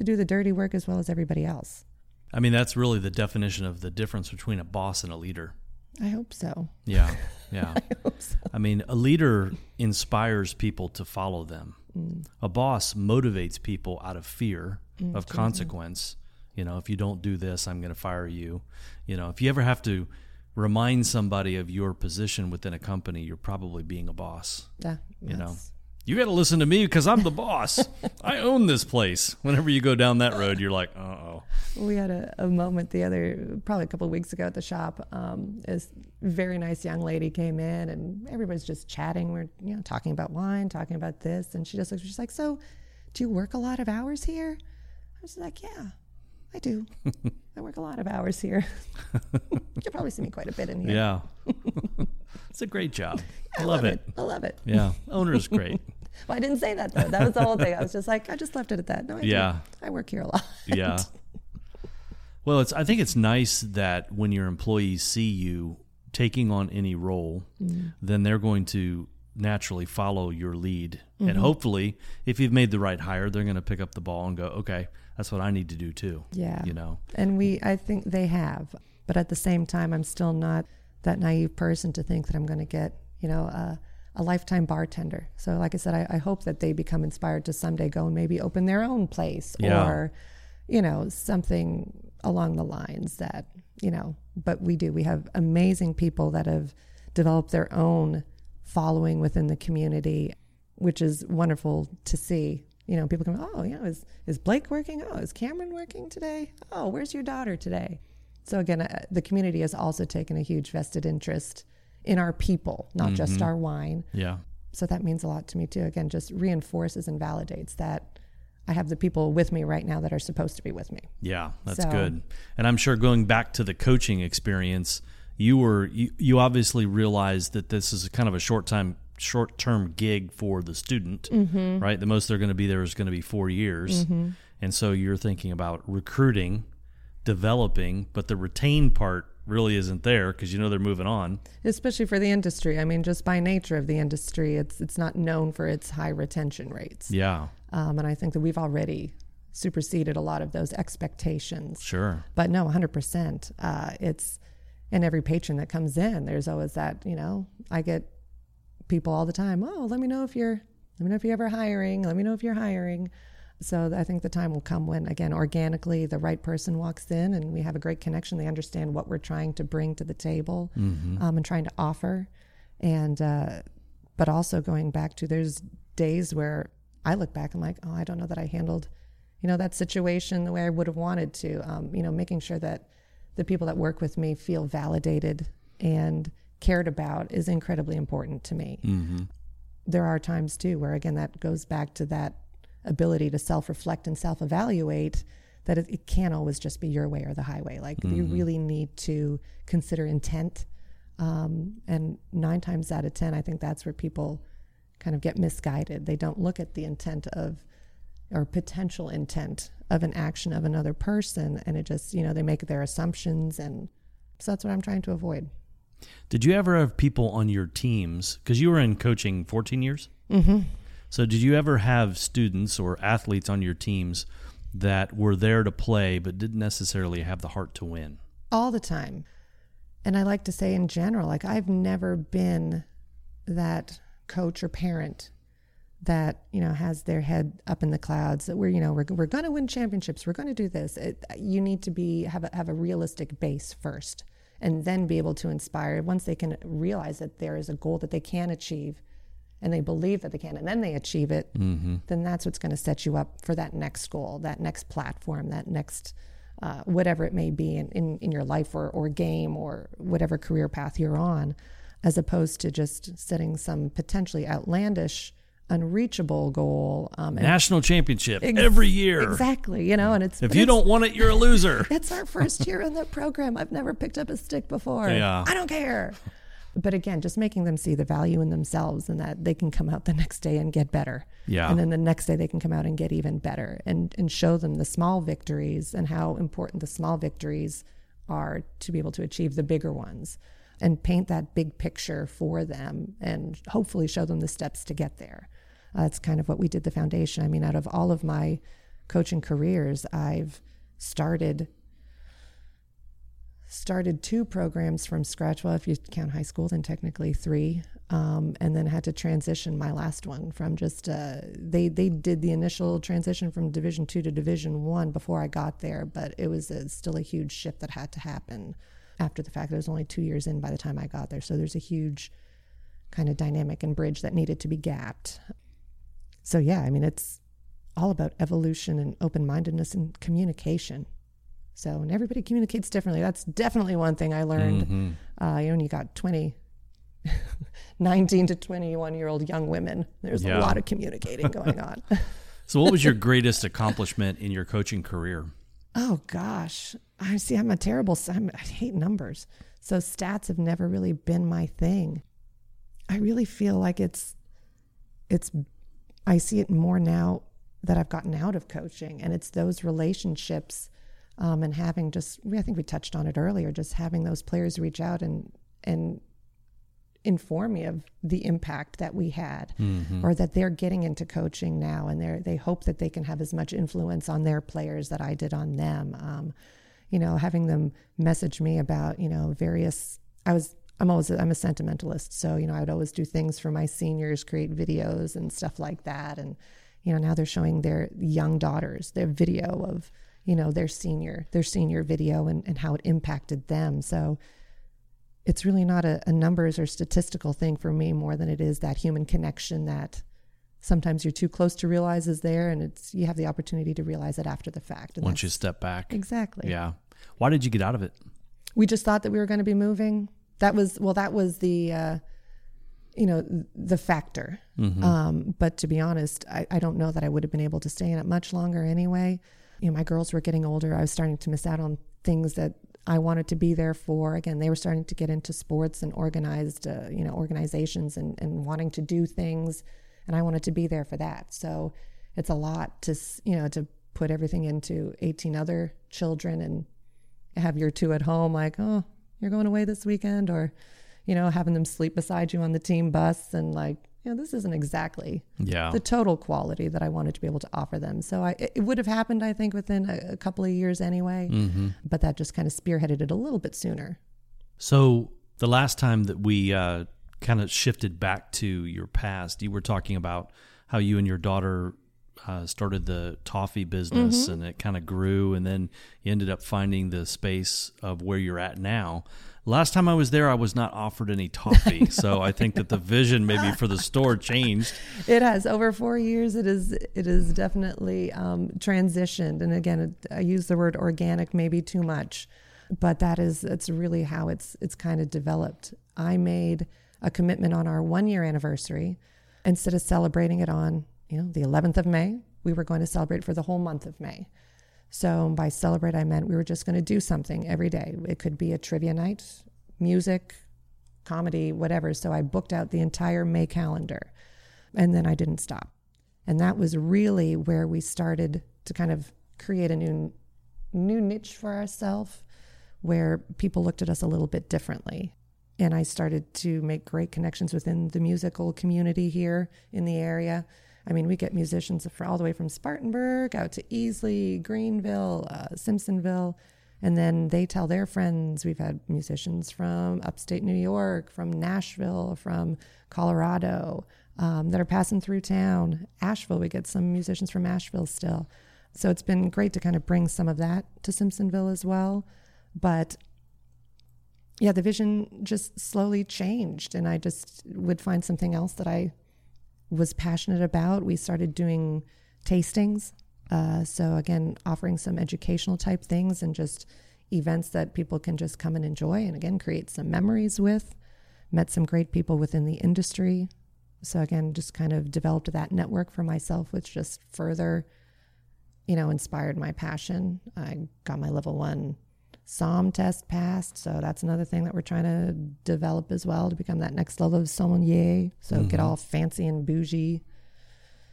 do the dirty work as well as everybody else. I mean, that's really the definition of the difference between a boss and a leader. I hope so. Yeah, yeah. I hope so. I mean, a leader inspires people to follow them. Mm. A boss motivates people out of fear of consequence. You know, if you don't do this, I'm going to fire you. You know, if you ever have to remind somebody of your position within a company, you're probably being a boss. Yeah, you know, you got to listen to me because I'm the boss. I own this place. Whenever you go down that road, you're like, uh-oh. We had a moment probably a couple of weeks ago at the shop. This very nice young lady came in and everybody's just chatting. We're, you know, talking about wine, talking about this. And she just looks, she's like, so do you work a lot of hours here? I was like, yeah, I do. I work a lot of hours here. You'll probably see me quite a bit in here. Yeah. It's a great job. Yeah, I love it. I love it. Yeah. Owner's great. Well, I didn't say that, though. That was the whole thing. I was just like, I just left it at that. No, I work here a lot. Yeah. Well, I think it's nice that when your employees see you taking on any role, then they're going to naturally follow your lead. Mm-hmm. And hopefully, if you've made the right hire, they're going to pick up the ball and go, okay, that's what I need to do too. Yeah. You know, and I think they have, but at the same time, I'm still not that naive person to think that I'm going to get, you know, a lifetime bartender. So like I said, I hope that they become inspired to someday go and maybe open their own place or, you know, something along the lines that, you know, but we have amazing people that have developed their own following within the community, which is wonderful to see. You know, people come, oh, you know, is Blake working? Oh, is Cameron working today? Oh, where's your daughter today? So again, the community has also taken a huge vested interest in our people, not just our wine. Yeah. So that means a lot to me too. Again, just reinforces and validates that I have the people with me right now that are supposed to be with me. Yeah, that's good. And I'm sure going back to the coaching experience, you obviously realized that this is kind of a short-term gig for the student, right? The most they're going to be there is going to be 4 years. Mm-hmm. And so you're thinking about recruiting, developing, but the retain part really isn't there because you know they're moving on. Especially for the industry. I mean, just by nature of the industry, it's not known for its high retention rates. Yeah. And I think that we've already superseded a lot of those expectations. Sure. But no, 100%. And every patron that comes in, there's always that, you know, I get people all the time. Oh, let me know if you're ever hiring. Let me know if you're hiring. So I think the time will come when, again, organically, the right person walks in and we have a great connection. They understand what we're trying to bring to the table and trying to offer. And but also going back to, there's days where I look back, I'm like, oh, I don't know that I handled, you know, that situation the way I would have wanted to. You know, making sure that the people that work with me feel validated and cared about is incredibly important to me. Mm-hmm. There are times too where, again, that goes back to that ability to self-reflect and self-evaluate, that it can't always just be your way or the highway. Like you really need to consider intent. And 9 times out of 10, I think that's where people kind of get misguided. They don't look at the intent of, or potential intent of, an action of another person. And it just, you know, they make their assumptions. And so that's what I'm trying to avoid. Did you ever have people on your teams? Because you were in coaching 14 years. Mm-hmm. So did you ever have students or athletes on your teams that were there to play but didn't necessarily have the heart to win? All the time. And I like to say in general, like I've never been that coach or parent that, you know, has their head up in the clouds that we're going to win championships. We're going to do this. You need to have a realistic base first, and then be able to inspire. Once they can realize that there is a goal that they can achieve, and they believe that they can, and then they achieve it, then that's what's going to set you up for that next goal, that next platform, that next whatever it may be in your life or game or whatever career path you're on, as opposed to just setting some potentially outlandish, unreachable goal. National championship every year. Exactly. You know, and it's, if you don't want it, you're a loser. It's our first year in the program. I've never picked up a stick before. Yeah. I don't care. But again, just making them see the value in themselves and that they can come out the next day and get better. Yeah. And then the next day they can come out and get even better, and show them the small victories and how important the small victories are to be able to achieve the bigger ones. and paint that big picture for them and hopefully show them the steps to get there. It's kind of what we did the foundation. I mean, out of all of my coaching careers, I've started two programs from scratch. Well, if you count high school, then technically three. And then had to transition my last one from just, they did the initial transition from Division II to Division I before I got there, but it was still a huge shift that had to happen after the fact. It was only 2 years in by the time I got there. So there's a huge kind of dynamic and bridge that needed to be gapped. So yeah, I mean, it's all about evolution and open-mindedness and communication. So, and everybody communicates differently. That's definitely one thing I learned. Mm-hmm. When you got 19 to 21-year-old young women, there's a lot of communicating going on. So what was your greatest accomplishment in your coaching career? Oh, gosh. I hate numbers. So stats have never really been my thing. I really feel like I see it more now that I've gotten out of coaching, and it's those relationships and having I think we touched on it earlier, just having those players reach out and inform me of the impact that we had, mm-hmm. or that they're getting into coaching now, and they hope that they can have as much influence on their players that I did on them. Having them message me about, various, I'm a sentimentalist. So, I would always do things for my seniors, create videos and stuff like that. And, now they're showing their young daughters their video of, their senior video and how it impacted them. So it's really not a numbers or statistical thing for me more than it is that human connection that sometimes you're too close to realize is there, and you have the opportunity to realize it after the fact. And once you step back. Exactly. Yeah. Why did you get out of it? We just thought that we were going to be moving. That was the, the factor. Mm-hmm. But to be honest, I don't know that I would have been able to stay in it much longer anyway. My girls were getting older. I was starting to miss out on things that I wanted to be there for. Again, they were starting to get into sports and organized, organizations and wanting to do things. And I wanted to be there for that. So it's a lot to put everything into 18 other children and have your two at home like, oh, you're going away this weekend, or, having them sleep beside you on the team bus and like, this isn't exactly the total quality that I wanted to be able to offer them. So it would have happened, I think, within a couple of years anyway, mm-hmm. but that just kind of spearheaded it a little bit sooner. So the last time that we kind of shifted back to your past, you were talking about how you and your daughter started the toffee business, mm-hmm. and it kind of grew, and then you ended up finding the space of where you're at now. Last time I was there, I was not offered any toffee. So I think that the vision maybe for the store changed. It has. Over 4 years, it is definitely transitioned. And again, I use the word organic maybe too much, but that's really how it's kind of developed. I made a commitment on our 1 year anniversary, instead of celebrating it on the 11th of May, we were going to celebrate for the whole month of May. So by celebrate, I meant we were just going to do something every day. It could be a trivia night, music, comedy, whatever. So I booked out the entire May calendar, and then I didn't stop. And that was really where we started to kind of create a new niche for ourselves, where people looked at us a little bit differently. And I started to make great connections within the musical community here in the area. I mean, we get musicians all the way from Spartanburg out to Easley, Greenville, Simpsonville, and then they tell their friends. We've had musicians from upstate New York, from Nashville, from Colorado, that are passing through town. Asheville, we get some musicians from Asheville still. So it's been great to kind of bring some of that to Simpsonville as well. But yeah, the vision just slowly changed, and I just would find something else that I was passionate about. We started doing tastings. So again, offering some educational type things and just events that people can just come and enjoy, and again, create some memories with. Met some great people within the industry. So again, just kind of developed that network for myself, which just further, inspired my passion. I got my level 1 SOM test passed. So that's another thing that we're trying to develop as well, to become that next level of sommelier. So mm-hmm. Get all fancy and bougie.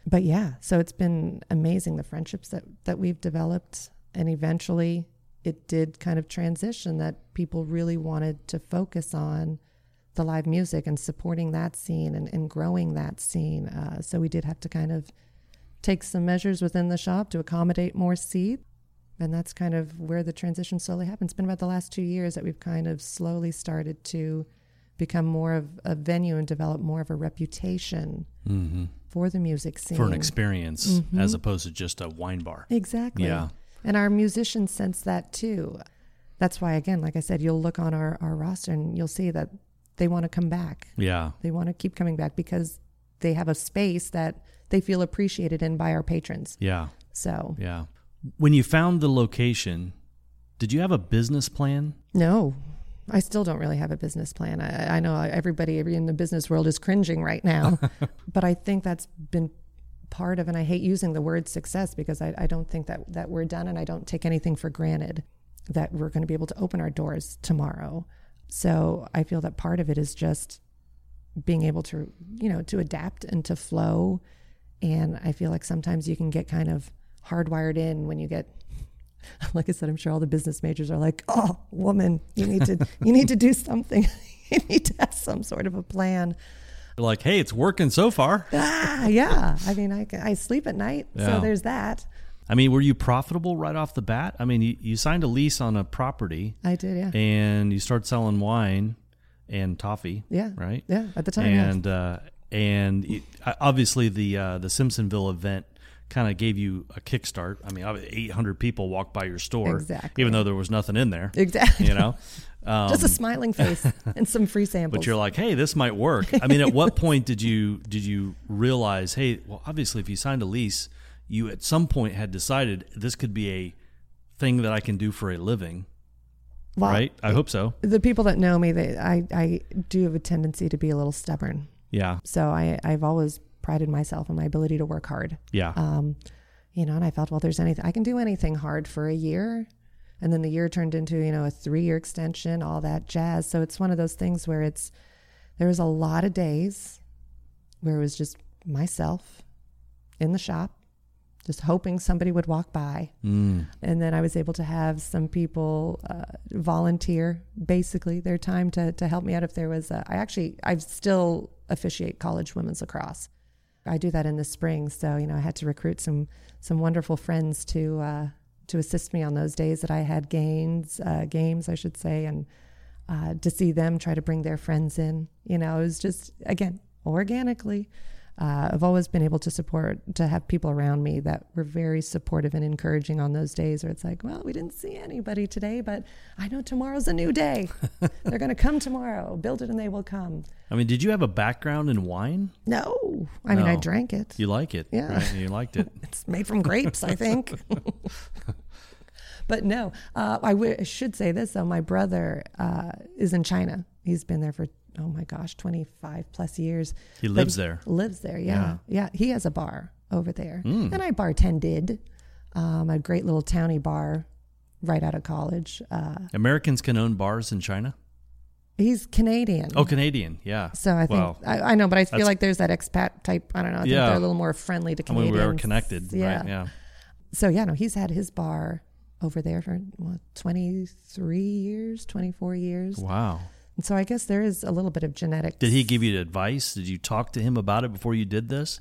But yeah, so it's been amazing, the friendships that we've developed. And eventually it did kind of transition that people really wanted to focus on the live music and supporting that scene and growing that scene. So we did have to kind of take some measures within the shop to accommodate more seats. And that's kind of where the transition slowly happened. It's been about the last 2 years that we've kind of slowly started to become more of a venue and develop more of a reputation mm-hmm. for the music scene. For an experience mm-hmm. as opposed to just a wine bar. Exactly. Yeah. And our musicians sense that too. That's why, again, like I said, you'll look on our roster and you'll see that they want to come back. Yeah. They want to keep coming back because they have a space that they feel appreciated in by our patrons. Yeah. So. Yeah. When you found the location, did you have a business plan? No, I still don't really have a business plan. I know everybody in the business world is cringing right now, but I think that's been part of, and I hate using the word success because I don't think that we're done, and I don't take anything for granted that we're going to be able to open our doors tomorrow. So I feel that part of it is just being able to, to adapt and to flow. And I feel like sometimes you can get kind of hardwired in when you get, like I said, I'm sure all the business majors are like, oh, woman, you need to do something. You need to have some sort of a plan. They're like, hey, it's working so far. Yeah. I mean, I sleep at night. Yeah. So there's that. I mean, were you profitable right off the bat? I mean, you signed a lease on a property. I did, yeah. And you start selling wine and toffee. Yeah. Right? Yeah, at the time. And yeah. And obviously the Simpsonville event kind of gave you a kickstart. I mean, 800 people walked by your store, exactly. Even though there was nothing in there. Exactly. Just a smiling face and some free samples. But you're like, hey, this might work. I mean, at what point did you realize, hey, well, obviously if you signed a lease, you at some point had decided this could be a thing that I can do for a living, well, right? I hope so. The people that know me, I do have a tendency to be a little stubborn. Yeah. So I've always prided myself on my ability to work hard. Yeah. And I felt, well, I can do anything hard for a year. And then the year turned into, a 3-year extension, all that jazz. So it's one of those things where there was a lot of days where it was just myself in the shop, just hoping somebody would walk by. Mm. And then I was able to have some people volunteer basically their time to help me out. If there was I still officiate college women's lacrosse. I do that in the spring. So, I had to recruit some wonderful friends to assist me on those days that I had games, and to see them try to bring their friends in. It was just, again, organically. I've always been able to have people around me that were very supportive and encouraging on those days where it's like, well, we didn't see anybody today, but I know tomorrow's a new day. They're going to come tomorrow. Build it and they will come. I mean, did you have a background in wine? No. I mean, I drank it. You like it. Yeah. Right? You liked it. It's made from grapes, I think. But no, I should say this, though. My brother is in China. He's been there for 25 plus years. He lives there. Yeah. He has a bar over there. Mm. And I bartended a great little towny bar right out of college. Americans can own bars in China? He's Canadian. Oh, Canadian. Yeah. So I think, wow. I know, but I feel like there's that expat type. I don't know. I think they're a little more friendly to Canadians. I mean, we were connected. Yeah. Right? Yeah. So, he's had his bar over there for 24 years. Wow. And so I guess there is a little bit of genetics. Did he give you advice? Did you talk to him about it before you did this?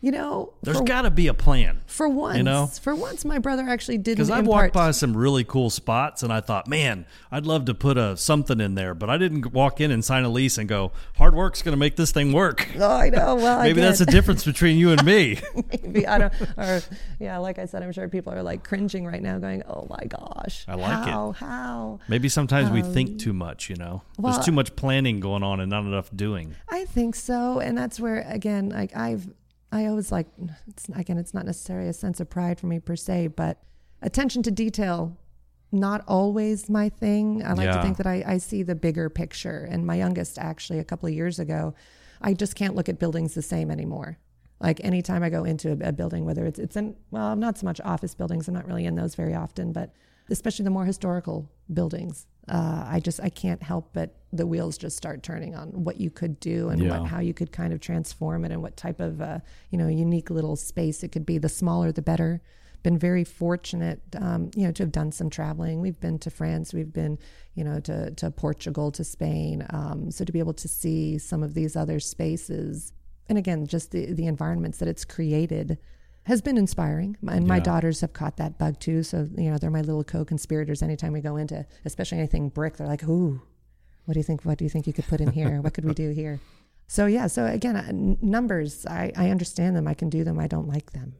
There's got to be a plan. For once. For once, my brother actually didn't. Because I've walked by some really cool spots, and I thought, man, I'd love to put something in there. But I didn't walk in and sign a lease and go, hard work's going to make this thing work. Oh, I know. Well, maybe that's the difference between you and me. Maybe. I don't. Or, yeah, like I said, I'm sure people are like cringing right now going, oh, my gosh. I like it. How? Maybe sometimes we think too much, Well, there's too much planning going on and not enough doing. I think so. And that's where, again, like I always like, it's not necessarily a sense of pride for me per se, but attention to detail, not always my thing. I like to think that I see the bigger picture. And my youngest, actually, a couple of years ago, I just can't look at buildings the same anymore. Like anytime I go into a building, whether it's in, well, not so much office buildings. I'm not really in those very often, but especially the more historical buildings. I can't help but the wheels just start turning on what you could do and how you could kind of transform it and what type of unique little space it could be. The smaller, the better, been very fortunate, to have done some traveling. We've been to France, we've been, to Portugal, to Spain. So to be able to see some of these other spaces, and again, just the environments that it's created has been inspiring. And my daughters have caught that bug too. So, they're my little co-conspirators. Anytime we go into, especially anything brick, they're like, ooh, what do you think you could put in here? What could we do here? So, so again, numbers, I understand them. I can do them. I don't like them.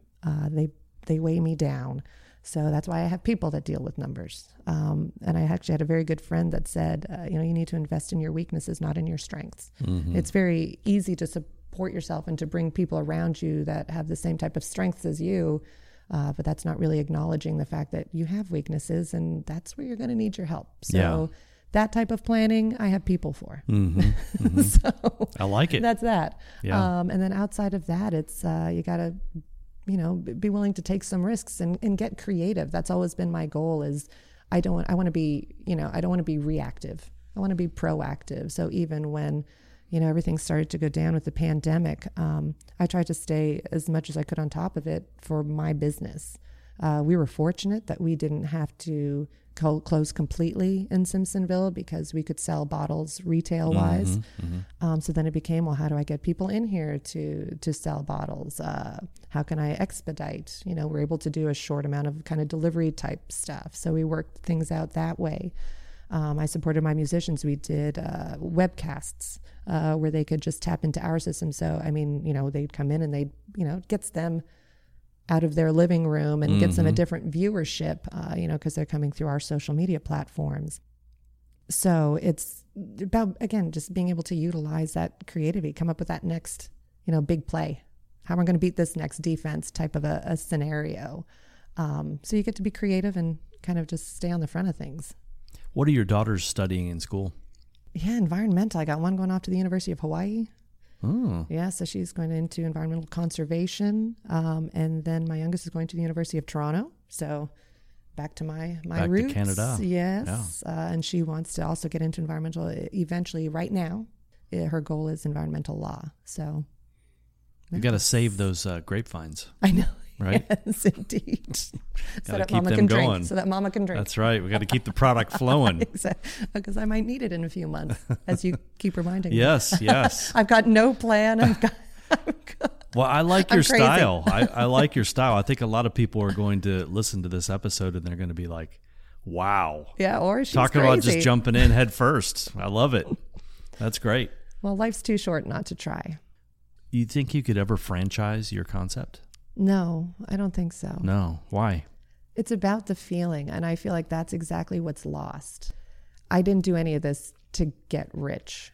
They weigh me down. So that's why I have people that deal with numbers. And I actually had a very good friend that said, you need to invest in your weaknesses, not in your strengths. Mm-hmm. It's very easy to support yourself and to bring people around you that have the same type of strengths as you. But that's not really acknowledging the fact that you have weaknesses, and that's where you're going to need your help. So that type of planning, I have people for. Mm-hmm. Mm-hmm. So I like it. That's that. Yeah. And then outside of that, it's you got to, be willing to take some risks and get creative. That's always been my goal. Is I don't want to be reactive. I want to be proactive. So even when, everything started to go down with the pandemic, I tried to stay as much as I could on top of it for my business. We were fortunate that we didn't have to close completely in Simpsonville because we could sell bottles retail wise. Mm-hmm, mm-hmm. So then it became, well, how do I get people in here to sell bottles? How can I expedite? We're able to do a short amount of kind of delivery type stuff. So we worked things out that way. I supported my musicians. We did webcasts where they could just tap into our system. So, they'd come in and they'd, gets them out of their living room and gets them a different viewership, because they're coming through our social media platforms. So it's about, again, just being able to utilize that creativity, come up with that next, big play. How am I going to beat this next defense type of a scenario? So you get to be creative and kind of just stay on the front of things. What are your daughters studying in school? Yeah, environmental. I got one going off to the University of Hawaii. Oh. Yeah, so she's going into environmental conservation, and then my youngest is going to the University of Toronto. So back to my back roots. To Canada. Yes, yeah. And she wants to also get into environmental eventually. Right now, her goal is environmental law. So you got to save those grapevines. I know. Right? Yes, indeed. So that Mama can drink. Going. So that Mama can drink. That's right. We got to keep the product flowing. Exactly. Because I might need it in a few months, as you keep reminding me. Yes. I've got no plan. Well, I like your style. I like your style. I think a lot of people are going to listen to this episode and they're going to be like, wow. Yeah, or she's talking crazy. About just jumping in head first. I love it. That's great. Well, life's too short not to try. You think you could ever franchise your concept? No, I don't think so. No. Why? It's about the feeling. And I feel like that's exactly what's lost. I didn't do any of this to get rich.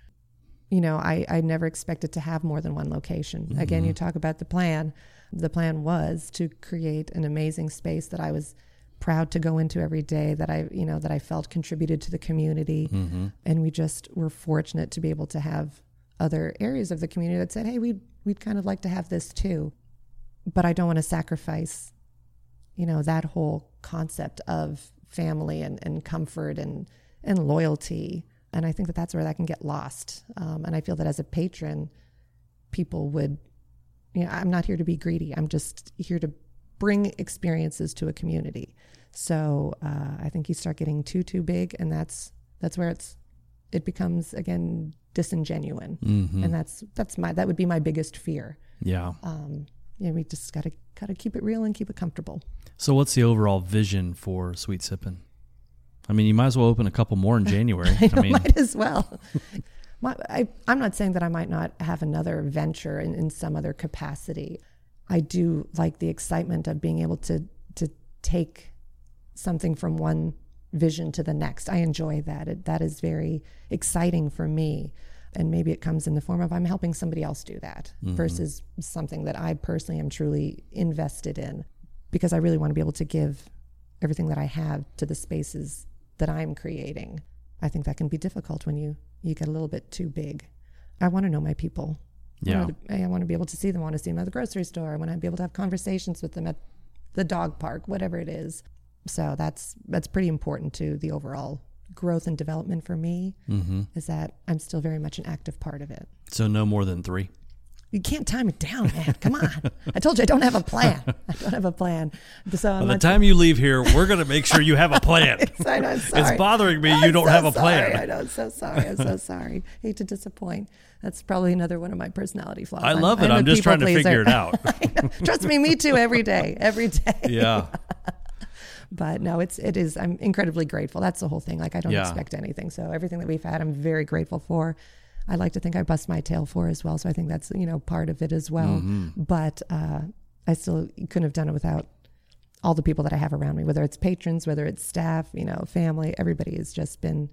I never expected to have more than one location. Mm-hmm. Again, you talk about the plan. The plan was to create an amazing space that I was proud to go into every day, that I felt contributed to the community. Mm-hmm. And we just were fortunate to be able to have other areas of the community that said, hey, we'd kind of like to have this too. But I don't want to sacrifice, that whole concept of family and comfort and loyalty. And I think that that's where that can get lost. And I feel that as a patron, people would, I'm not here to be greedy. I'm just here to bring experiences to a community. So I think you start getting too big, and that's where it becomes, again, disingenuous. Mm-hmm. And that would be my biggest fear. Yeah. Yeah, we just gotta keep it real and keep it comfortable. So what's the overall vision for Sweet Sippin'? I mean, you might as well open a couple more in January. I might as well. I'm not saying that I might not have another venture in some other capacity. I do like the excitement of being able to take something from one vision to the next. I enjoy that. That is very exciting for me. And maybe it comes in the form of I'm helping somebody else do that versus something that I personally am truly invested in, because I really want to be able to give everything that I have to the spaces that I'm creating. I think that can be difficult when you get a little bit too big. I want to know my people. Yeah. I want to be able to see them. I want to see them at the grocery store. I want to be able to have conversations with them at the dog park, whatever it is. So that's pretty important to the overall growth and development for me is that I'm still very much an active part of it. So no more than 3? You can't time it down, man. Come on. I told you I don't have a plan. So by the time you leave here, we're going to make sure you have a plan. It's bothering me you don't have a plan. I know. I'm so sorry. Hate to disappoint. That's probably another one of my personality flaws. I love it. I'm just trying to figure it out. Trust me, me too, every day. Yeah. But no, it is. I'm incredibly grateful. That's the whole thing. Like, I don't expect anything. So everything that we've had, I'm very grateful for. I like to think I bust my tail for as well. So I think that's, part of it as well. Mm-hmm. But I still couldn't have done it without all the people that I have around me, whether it's patrons, whether it's staff, family. Everybody has just been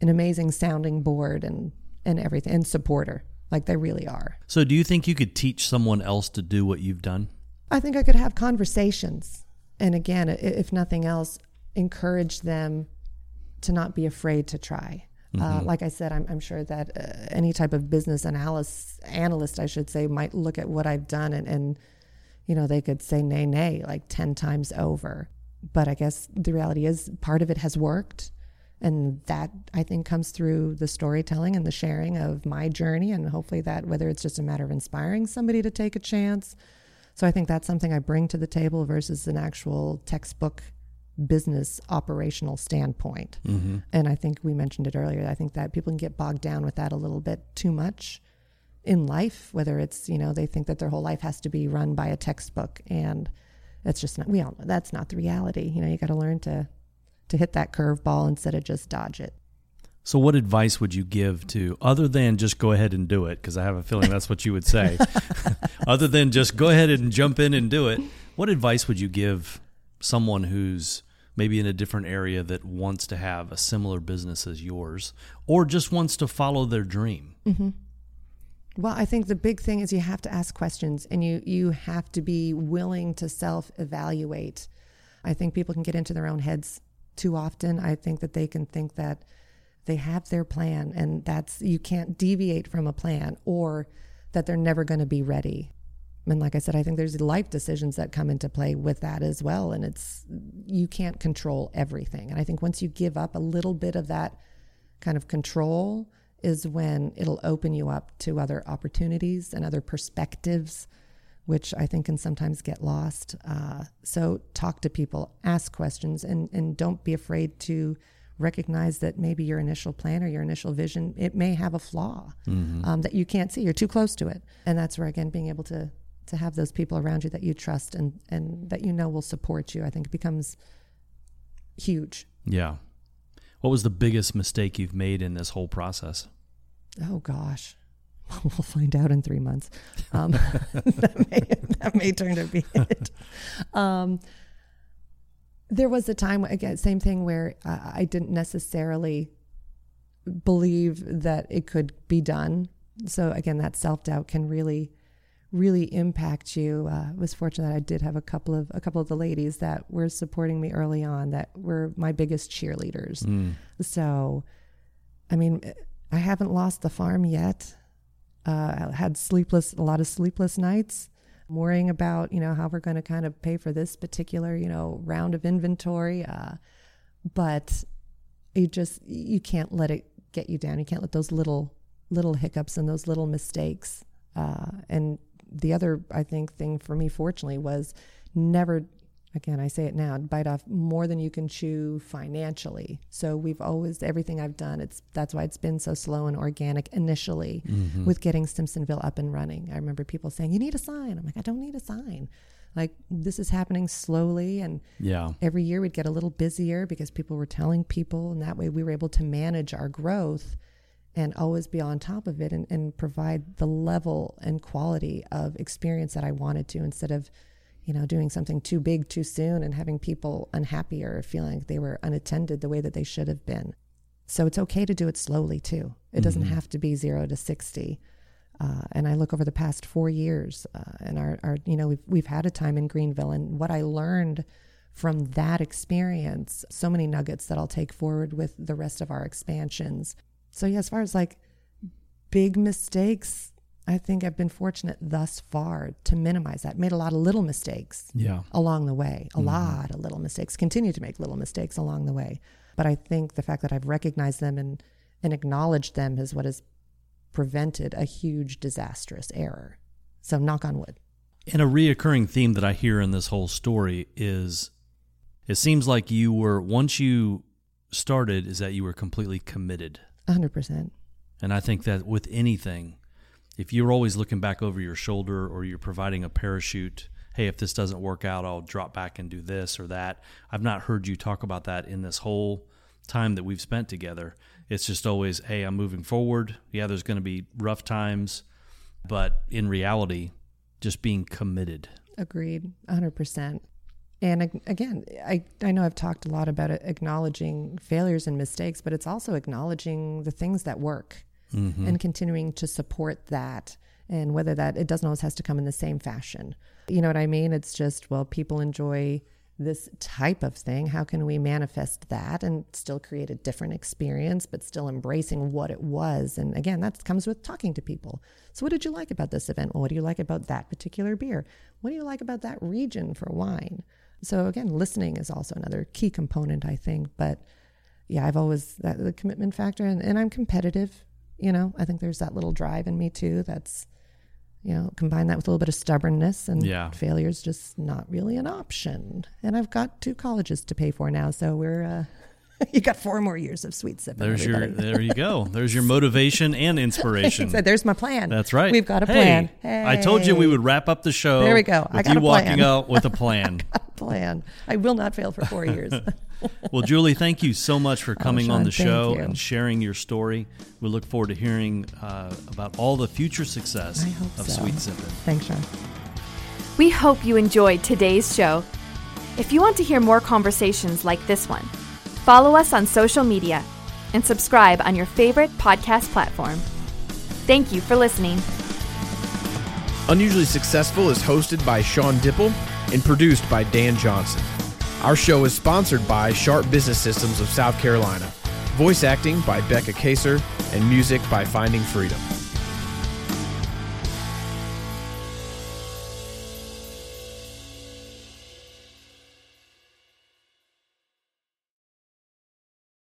an amazing sounding board and everything, and supporter. Like, they really are. So do you think you could teach someone else to do what you've done? I think I could have conversations. And again, if nothing else, encourage them to not be afraid to try. Mm-hmm. Like I said, I'm sure that any type of business analyst, I should say, might look at what I've done and they could say nay, like 10 times over. But I guess the reality is part of it has worked. And that, I think, comes through the storytelling and the sharing of my journey. And hopefully that, whether it's just a matter of inspiring somebody to take a chance. So I think that's something I bring to the table versus an actual textbook business operational standpoint. Mm-hmm. And I think we mentioned it earlier. I think that people can get bogged down with that a little bit too much in life, whether it's, they think that their whole life has to be run by a textbook, and that's just not, we all know that's not the reality. You got to learn to hit that curveball instead of just dodge it. So what advice would you give to, other than just go ahead and do it? Because I have a feeling that's what you would say. Other than just go ahead and jump in and do it. What advice would you give someone who's maybe in a different area that wants to have a similar business as yours, or just wants to follow their dream? Mm-hmm. Well, I think the big thing is you have to ask questions, and you have to be willing to self-evaluate. I think people can get into their own heads too often. I think that they can think that they have their plan, and that's, you can't deviate from a plan, or that they're never going to be ready. And like I said, I think there's life decisions that come into play with that as well. And it's, you can't control everything. And I think once you give up a little bit of that kind of control is when it'll open you up to other opportunities and other perspectives, which I think can sometimes get lost. So talk to people, ask questions, and don't be afraid to recognize that maybe your initial plan or your initial vision, it may have a flaw, mm-hmm. That you can't see. You're too close to it. And that's where, again, being able to have those people around you that you trust and that will support you, I think it becomes huge. Yeah. What was the biggest mistake you've made in this whole process? Oh, gosh. We'll find out in 3 months. That may turn to be it. There was a time, again, same thing, where I didn't necessarily believe that it could be done. So again, that self-doubt can really impact you. I was fortunate that I did have a couple of the ladies that were supporting me early on that were my biggest cheerleaders. Mm. So, I mean, I haven't lost the farm yet. I had a lot of sleepless nights, worrying about, how we're going to kind of pay for this particular, round of inventory. But you can't let it get you down. You can't let those little hiccups and those little mistakes, and the other, I think, thing for me, fortunately, was never, again, I say it now, bite off more than you can chew financially. So we've always, everything I've done, that's why it's been so slow and organic initially, mm-hmm. with getting Simpsonville up and running. I remember people saying, you need a sign. I'm like, I don't need a sign. Like, this is happening slowly. And every year we'd get a little busier because people were telling people, and that way we were able to manage our growth and always be on top of it and provide the level and quality of experience that I wanted to, instead of, doing something too big too soon and having people unhappy or feeling like they were unattended the way that they should have been. So it's okay to do it slowly too. It mm-hmm. doesn't have to be 0 to 60. And I look over the past 4 years, and our we've had a time in Greenville, and what I learned from that experience, so many nuggets that I'll take forward with the rest of our expansions. So yeah, as far as like big mistakes, I think I've been fortunate thus far to minimize that. Made a lot of little mistakes along the way. A mm-hmm. lot of little mistakes. Continue to make little mistakes along the way. But I think the fact that I've recognized them and acknowledged them is what has prevented a huge disastrous error. So knock on wood. And a reoccurring theme that I hear in this whole story is, it seems like you were, once you started, is that you were completely committed. 100%. And I think that with anything, if you're always looking back over your shoulder or you're providing a parachute, hey, if this doesn't work out, I'll drop back and do this or that. I've not heard you talk about that in this whole time that we've spent together. It's just always, hey, I'm moving forward. Yeah, there's going to be rough times, but in reality, just being committed. Agreed, 100%. And again, I know I've talked a lot about acknowledging failures and mistakes, but it's also acknowledging the things that work and continuing to support that. And whether that, it doesn't always has to come in the same fashion. You know what I mean? It's just, well, people enjoy this type of thing. How can we manifest that and still create a different experience, but still embracing what it was? And again, that comes with talking to people. So what did you like about this event? Well, what do you like about that particular beer? What do you like about that region for wine? So again, listening is also another key component, I think. But yeah, I've always, that, the commitment factor, and I'm competitive. You know, I think there's that little drive in me too. That's, you know, combine that with a little bit of stubbornness, and failure is just not really an option. And I've got 2 colleges to pay for now, so we're you got 4 more years of Sweet Sippin'. There you go. There's your motivation and inspiration. So there's my plan. That's right. We've got a plan. Hey. I told you we would wrap up the show. There we go. I got a plan. You walking out with a plan. I got a plan. I will not fail for 4 years. Well, Julie, thank you so much for coming Sean, on the show and sharing your story. We look forward to hearing about all the future success of Sweet Sippin'. Thanks, Sean. We hope you enjoyed today's show. If you want to hear more conversations like this one, follow us on social media and subscribe on your favorite podcast platform. Thank you for listening. Unusually Successful is hosted by Sean Dipple and produced by Dan Johnson. Our show is sponsored by Sharp Business Systems of South Carolina. Voice acting by Becca Kaser and music by Finding Freedom.